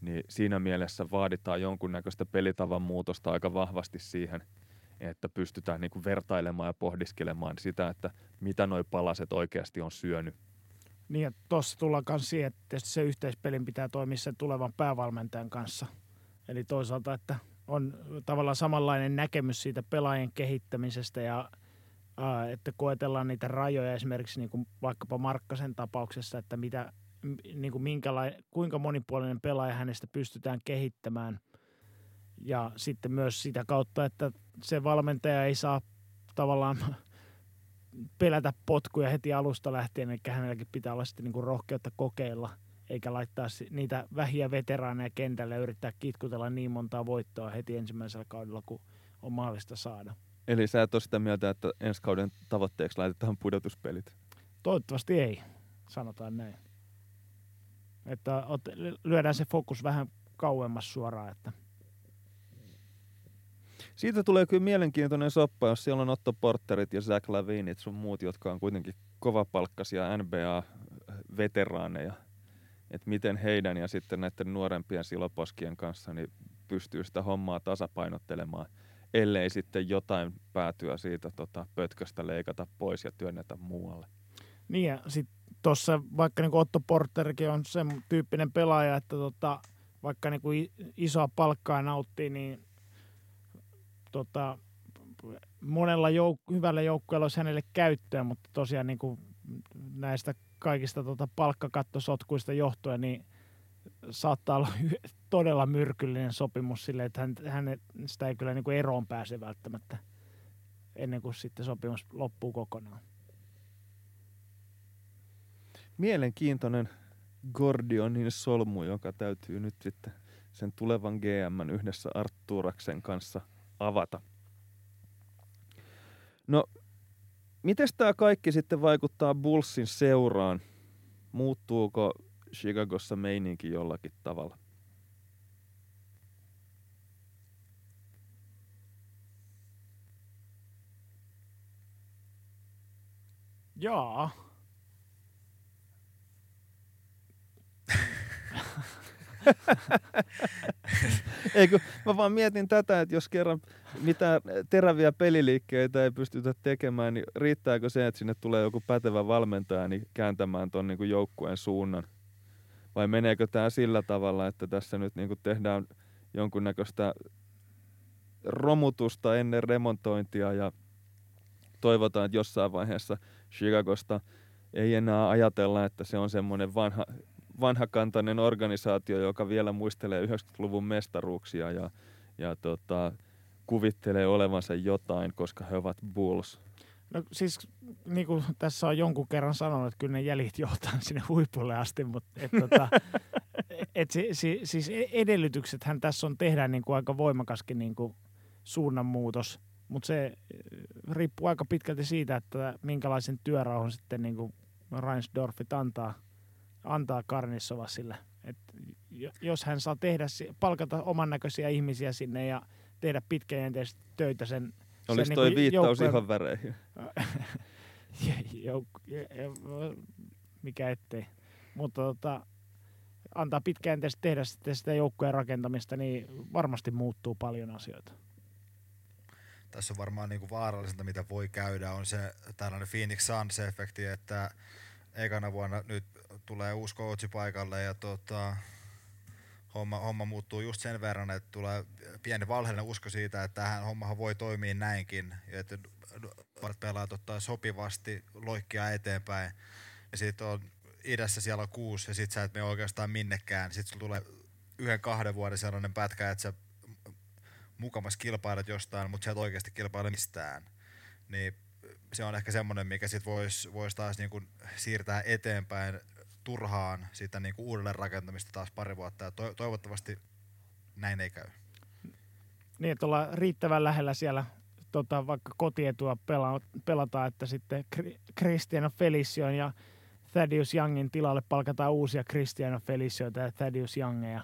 Niin siinä mielessä vaaditaan jonkunnäköistä pelitavan muutosta aika vahvasti siihen, että pystytään niin kuin vertailemaan ja pohdiskelemaan sitä, että mitä nuo palaset oikeasti on syönyt. Niin ja tuossa tullaan myös siihen, että se yhteispelin pitää toimia sen tulevan päävalmentajan kanssa. Eli toisaalta, että on tavallaan samanlainen näkemys siitä pelaajien kehittämisestä ja että koetellaan niitä rajoja esimerkiksi niin kuin vaikkapa Markkasen tapauksessa, että mitä, niin kuin kuinka monipuolinen pelaaja hänestä pystytään kehittämään. Ja sitten myös sitä kautta, että se valmentaja ei saa tavallaan pelätä potkuja heti alusta lähtien, eli hänelläkin pitää olla sitten niin kuin rohkeutta kokeilla, eikä laittaa niitä vähiä veteraaneja kentälle ja yrittää kitkutella niin montaa voittoa heti ensimmäisellä kaudella, kun on mahdollista saada. Eli sä et ole sitä mieltä, että ensi kauden tavoitteeksi laitetaan pudotuspelit? Toivottavasti ei, sanotaan näin. Että lyödään se fokus vähän kauemmas suoraan, että siitä tulee kyllä mielenkiintoinen soppa, jos siellä on Otto Porterit ja Zach Lavineit sun muut, jotka on kuitenkin kovapalkkaisia NBA-veteraaneja. Että miten heidän ja sitten näiden nuorempien siloposkien kanssa niin pystyy sitä hommaa tasapainottelemaan, ellei sitten jotain päätyä siitä pötköstä leikata pois ja työnnetä muualle. Niin ja sitten tuossa vaikka niin Otto Porterikin on sen tyyppinen pelaaja, että vaikka niin isoa palkkaa nauttii, niin monella hyvällä joukkueella olisi hänelle käyttöä, mutta tosiaan niin kuin näistä kaikista palkkakattosotkuista johtuen niin saattaa olla todella myrkyllinen sopimus sille, että sitä ei kyllä niin kuin eroon pääse välttämättä ennen kuin sitten sopimus loppuu kokonaan. Mielenkiintoinen Gordionin solmu, joka täytyy nyt sitten sen tulevan GM:n yhdessä Artturaksen kanssa avata. No, mites tää kaikki sitten vaikuttaa Bullsin seuraan? Muuttuuko Chicagossa meininki jollakin tavalla? Jaa. Eikö, mä vaan mietin tätä, että jos kerran mitään teräviä peliliikkeitä ei pystytä tekemään, niin riittääkö se, että sinne tulee joku pätevä valmentaja niin kääntämään ton niin kuin joukkueen suunnan? Vai meneekö tää sillä tavalla, että tässä nyt niin kuin tehdään jonkunnäköistä romutusta ennen remontointia ja toivotaan, että jossain vaiheessa Chicagosta ei enää ajatella, että se on semmoinen vanhakantainen organisaatio, joka vielä muistelee 90-luvun mestaruuksia ja kuvittelee olevansa jotain, koska he ovat Bulls. No siis, niin kuin tässä on jonkun kerran sanonut, että kyllä ne jäljit johtaa sinne huipulle asti, mutta siis edellytyksethän tässä on tehdä niin kuin aika voimakaskin niin kuin suunnanmuutos, mutta se riippuu aika pitkälti siitä, että minkälaisen työrauhan sitten niin kuin Reinsdorfit antaa Karnissova sille. Et jos hän saa palkata oman näköisiä ihmisiä sinne ja tehdä pitkäjänteisesti töitä sen olisi toi niin viittaus ihan väreihin. Mikä ettei. Mutta antaa pitkäjänteisesti tehdä sitten sitä joukkueen rakentamista, niin varmasti muuttuu paljon asioita. Tässä on varmaan niinku vaarallisinta, mitä voi käydä, on se tällainen Phoenix Suns-efekti, että ekana vuonna nyt tulee uusi coachi paikalle ja homma muuttuu just sen verran, että tulee pieni valheellinen usko siitä, että tähän hommahan voi toimia näinkin. Ja että pelaat ottaa sopivasti loikkia eteenpäin. Ja sit on idässä siellä on 6 ja sit sä et mene oikeastaan minnekään. Sit sulla tulee 1-2 vuoden sellainen pätkä, että sä mukamas kilpailet jostain, mutta sä et oikeasti kilpaile mistään. Niin se on ehkä semmoinen, mikä sit vois taas niinku siirtää eteenpäin turhaan sitä niinku uudelleen rakentamista taas pari vuotta ja toivottavasti näin ei käy. Niin, että ollaan riittävän lähellä siellä vaikka kotietua pelataan, että sitten Cristiano Felicion ja Thaddeus Youngin tilalle palkataan uusia Cristiano Felicioita ja Thaddeus Youngeja.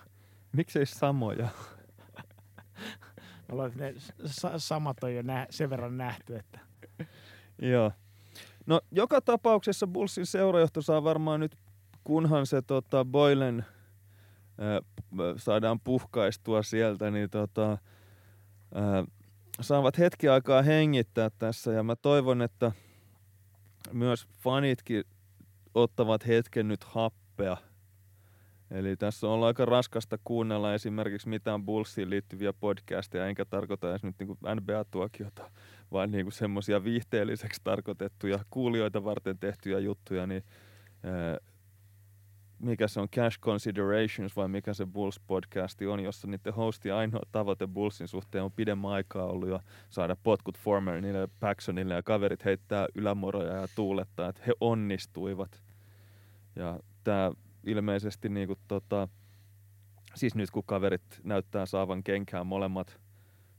Miksei samoja? Ne samat on jo sen verran nähty, että joo. No joka tapauksessa Bullsin seurajohto saa varmaan nyt, kunhan se Boylen saadaan puhkaistua sieltä, niin saavat hetki aikaa hengittää tässä, ja mä toivon, että myös fanitkin ottavat hetken nyt happea. Eli tässä on aika raskasta kuunnella esimerkiksi mitään Bullsiin liittyviä podcasteja, enkä tarkoita edes nyt niin NBA-tuokiota, vaan niin semmoisia viihteelliseksi tarkoitettuja, kuulijoita varten tehtyjä juttuja, niin mikä se on, Cash Considerations vai mikä se Bulls-podcasti on, jossa niiden hostia ainoa tavoite Bullsin suhteen on pidemmän aikaa ollut jo saada potkut Formanille, Paxsonille, ja kaverit heittää ylämoroja ja tuulettaa, että he onnistuivat. Ja tää ilmeisesti niinku siis nyt kun kaverit näyttää saavan kenkään molemmat,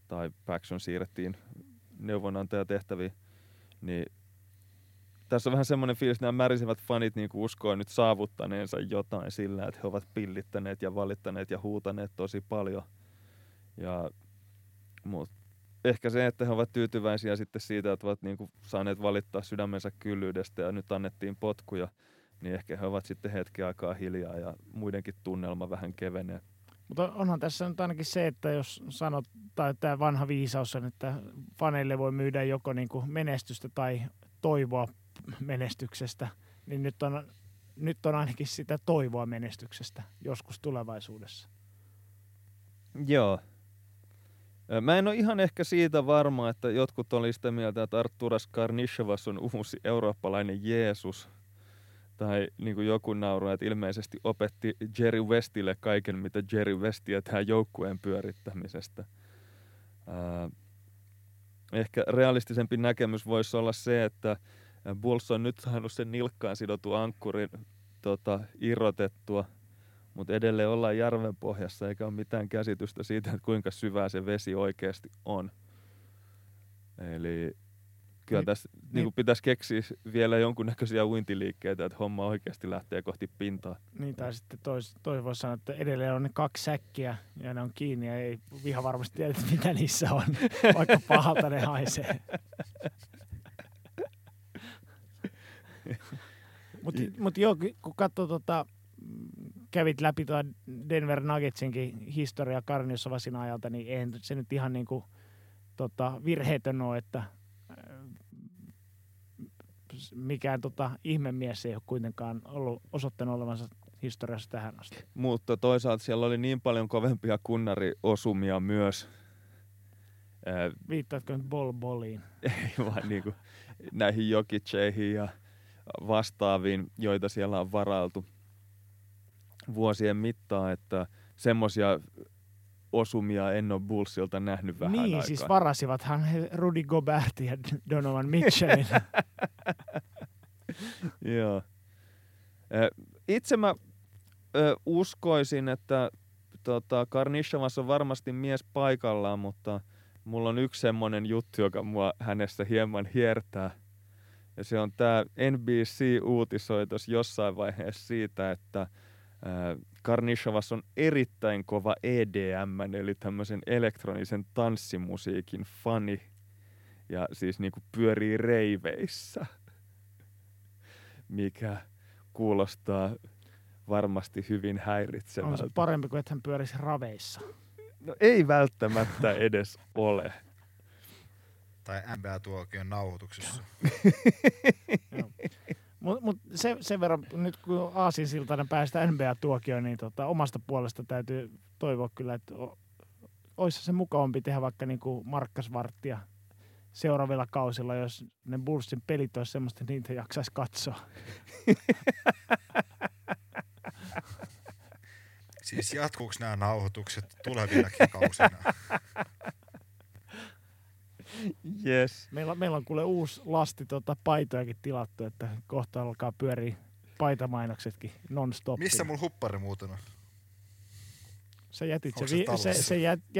tai Paxson siirrettiin neuvonantajatehtäviin, niin tässä on vähän semmoinen fiilis, että nämä märisivät fanit niinku uskoo nyt saavuttaneensa jotain sillä, että he ovat pillittäneet ja valittaneet ja huutaneet tosi paljon. Mutta ehkä se, että he ovat tyytyväisiä sitten siitä, että ovat niinku saaneet valittaa sydämensä kyllyydestä ja nyt annettiin potkuja, niin ehkä he ovat sitten hetki aikaa hiljaa ja muidenkin tunnelma vähän kevenee. Mutta onhan tässä nyt ainakin se, että jos sanot, tai tämä vanha viisaus on, että faneille voi myydä joko niinku menestystä tai toivoa menestyksestä, niin nyt on ainakin sitä toivoa menestyksestä joskus tulevaisuudessa. Joo. Mä en ole ihan ehkä siitä varma, että jotkut oli sitä mieltä, että Arturas Karnišovas on uusi eurooppalainen Jeesus. Tai niin kuin joku nauroi, että ilmeisesti opetti Jerry Westille kaiken, mitä Jerry Westiä tähän joukkueen pyörittämisestä. Ehkä realistisempi näkemys voisi olla se, että Bulls on nyt saanut sen nilkkaan sidotun ankkurin irrotettua, mutta edelleen ollaan järven pohjassa eikä ole mitään käsitystä siitä, että kuinka syvää se vesi oikeasti on. Eli kyllä tässä niin pitäisi keksiä vielä jonkunnäköisiä uintiliikkeitä, että homma oikeasti lähtee kohti pintaa. Niin, tai sitten toisi voisi sanoa, että edelleen on ne kaksi säkkiä ja ne on kiinni ja ei ihan varmasti tiedä, mitä niissä on, vaikka pahalta ne haisee. Mutta joo, kun katsoo, kävit läpi tuo Denver Nuggetsinkin historia Karnišovasin ajalta, niin eihän se nyt ihan niinku, virheetön ole, että mikään ihmemies ei ole kuitenkaan ollut osoittanut olevansa historiassa tähän asti. Mutta toisaalta siellä oli niin paljon kovempia kunnariosumia myös. Viittaatko nyt Bol-Boliin? Ei vaan niinku näihin Jokiceihin ja vastaaviin, joita siellä on varailtu vuosien mittaan, että semmoisia osumia en ole Bullsilta nähnyt vähän aikaa. Niin, siis varasivathan he Rudy Gobert ja Donovan Mitchellin. Joo. Itse mä uskoisin, että Karnišovas on varmasti mies paikallaan, mutta mulla on yksi semmoinen juttu, joka mua hänessä hieman hiertää. Ja se on tää NBC-uutisoitos jossain vaiheessa siitä, että Karnišovas on erittäin kova EDM, eli tämmöisen elektronisen tanssimusiikin fani, ja siis niinku pyörii reiveissä, mikä kuulostaa varmasti hyvin häiritsevältä. On se parempi kuin, että hän pyörisi raveissa. No ei välttämättä edes ole. Tai NBA-tuokion nauhoituksessa. Mutta sen verran, nyt kun aasinsiltana päästään NBA-tuokioon, niin omasta puolesta täytyy toivoa kyllä, että olisi se mukavampi tehdä vaikka niinku markkasvarttia seuraavilla kausilla, jos ne Bullsin pelit olisi semmoista, että niitä jaksaisi katsoa. Siis jatkuuko nämä nauhoitukset tulevinakin kausina? Yes. Meillä on kuule uusi lasti paitojakin tilattu, että kohta alkaa pyöriä paitamainoksetkin non-stop. Missä mulla huppari muuten on? Sä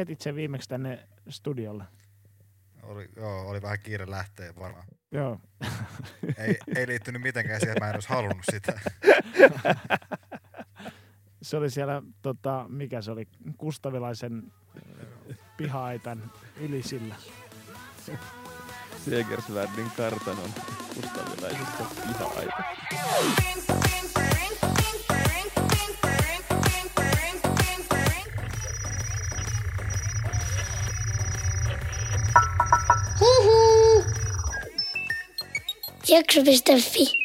jätit sen viimeksi tänne studiolle. Oli vähän kiire lähteä varmaan. Joo. Ei liittynyt mitenkään siihen, mä en olisi halunnut sitä. Se oli siellä, mikä se oli, Kustavilaisen piha-aitan ylisillä. Segersvärdin kartanon kustavilaisesta piha-aita. jaksofi.fi.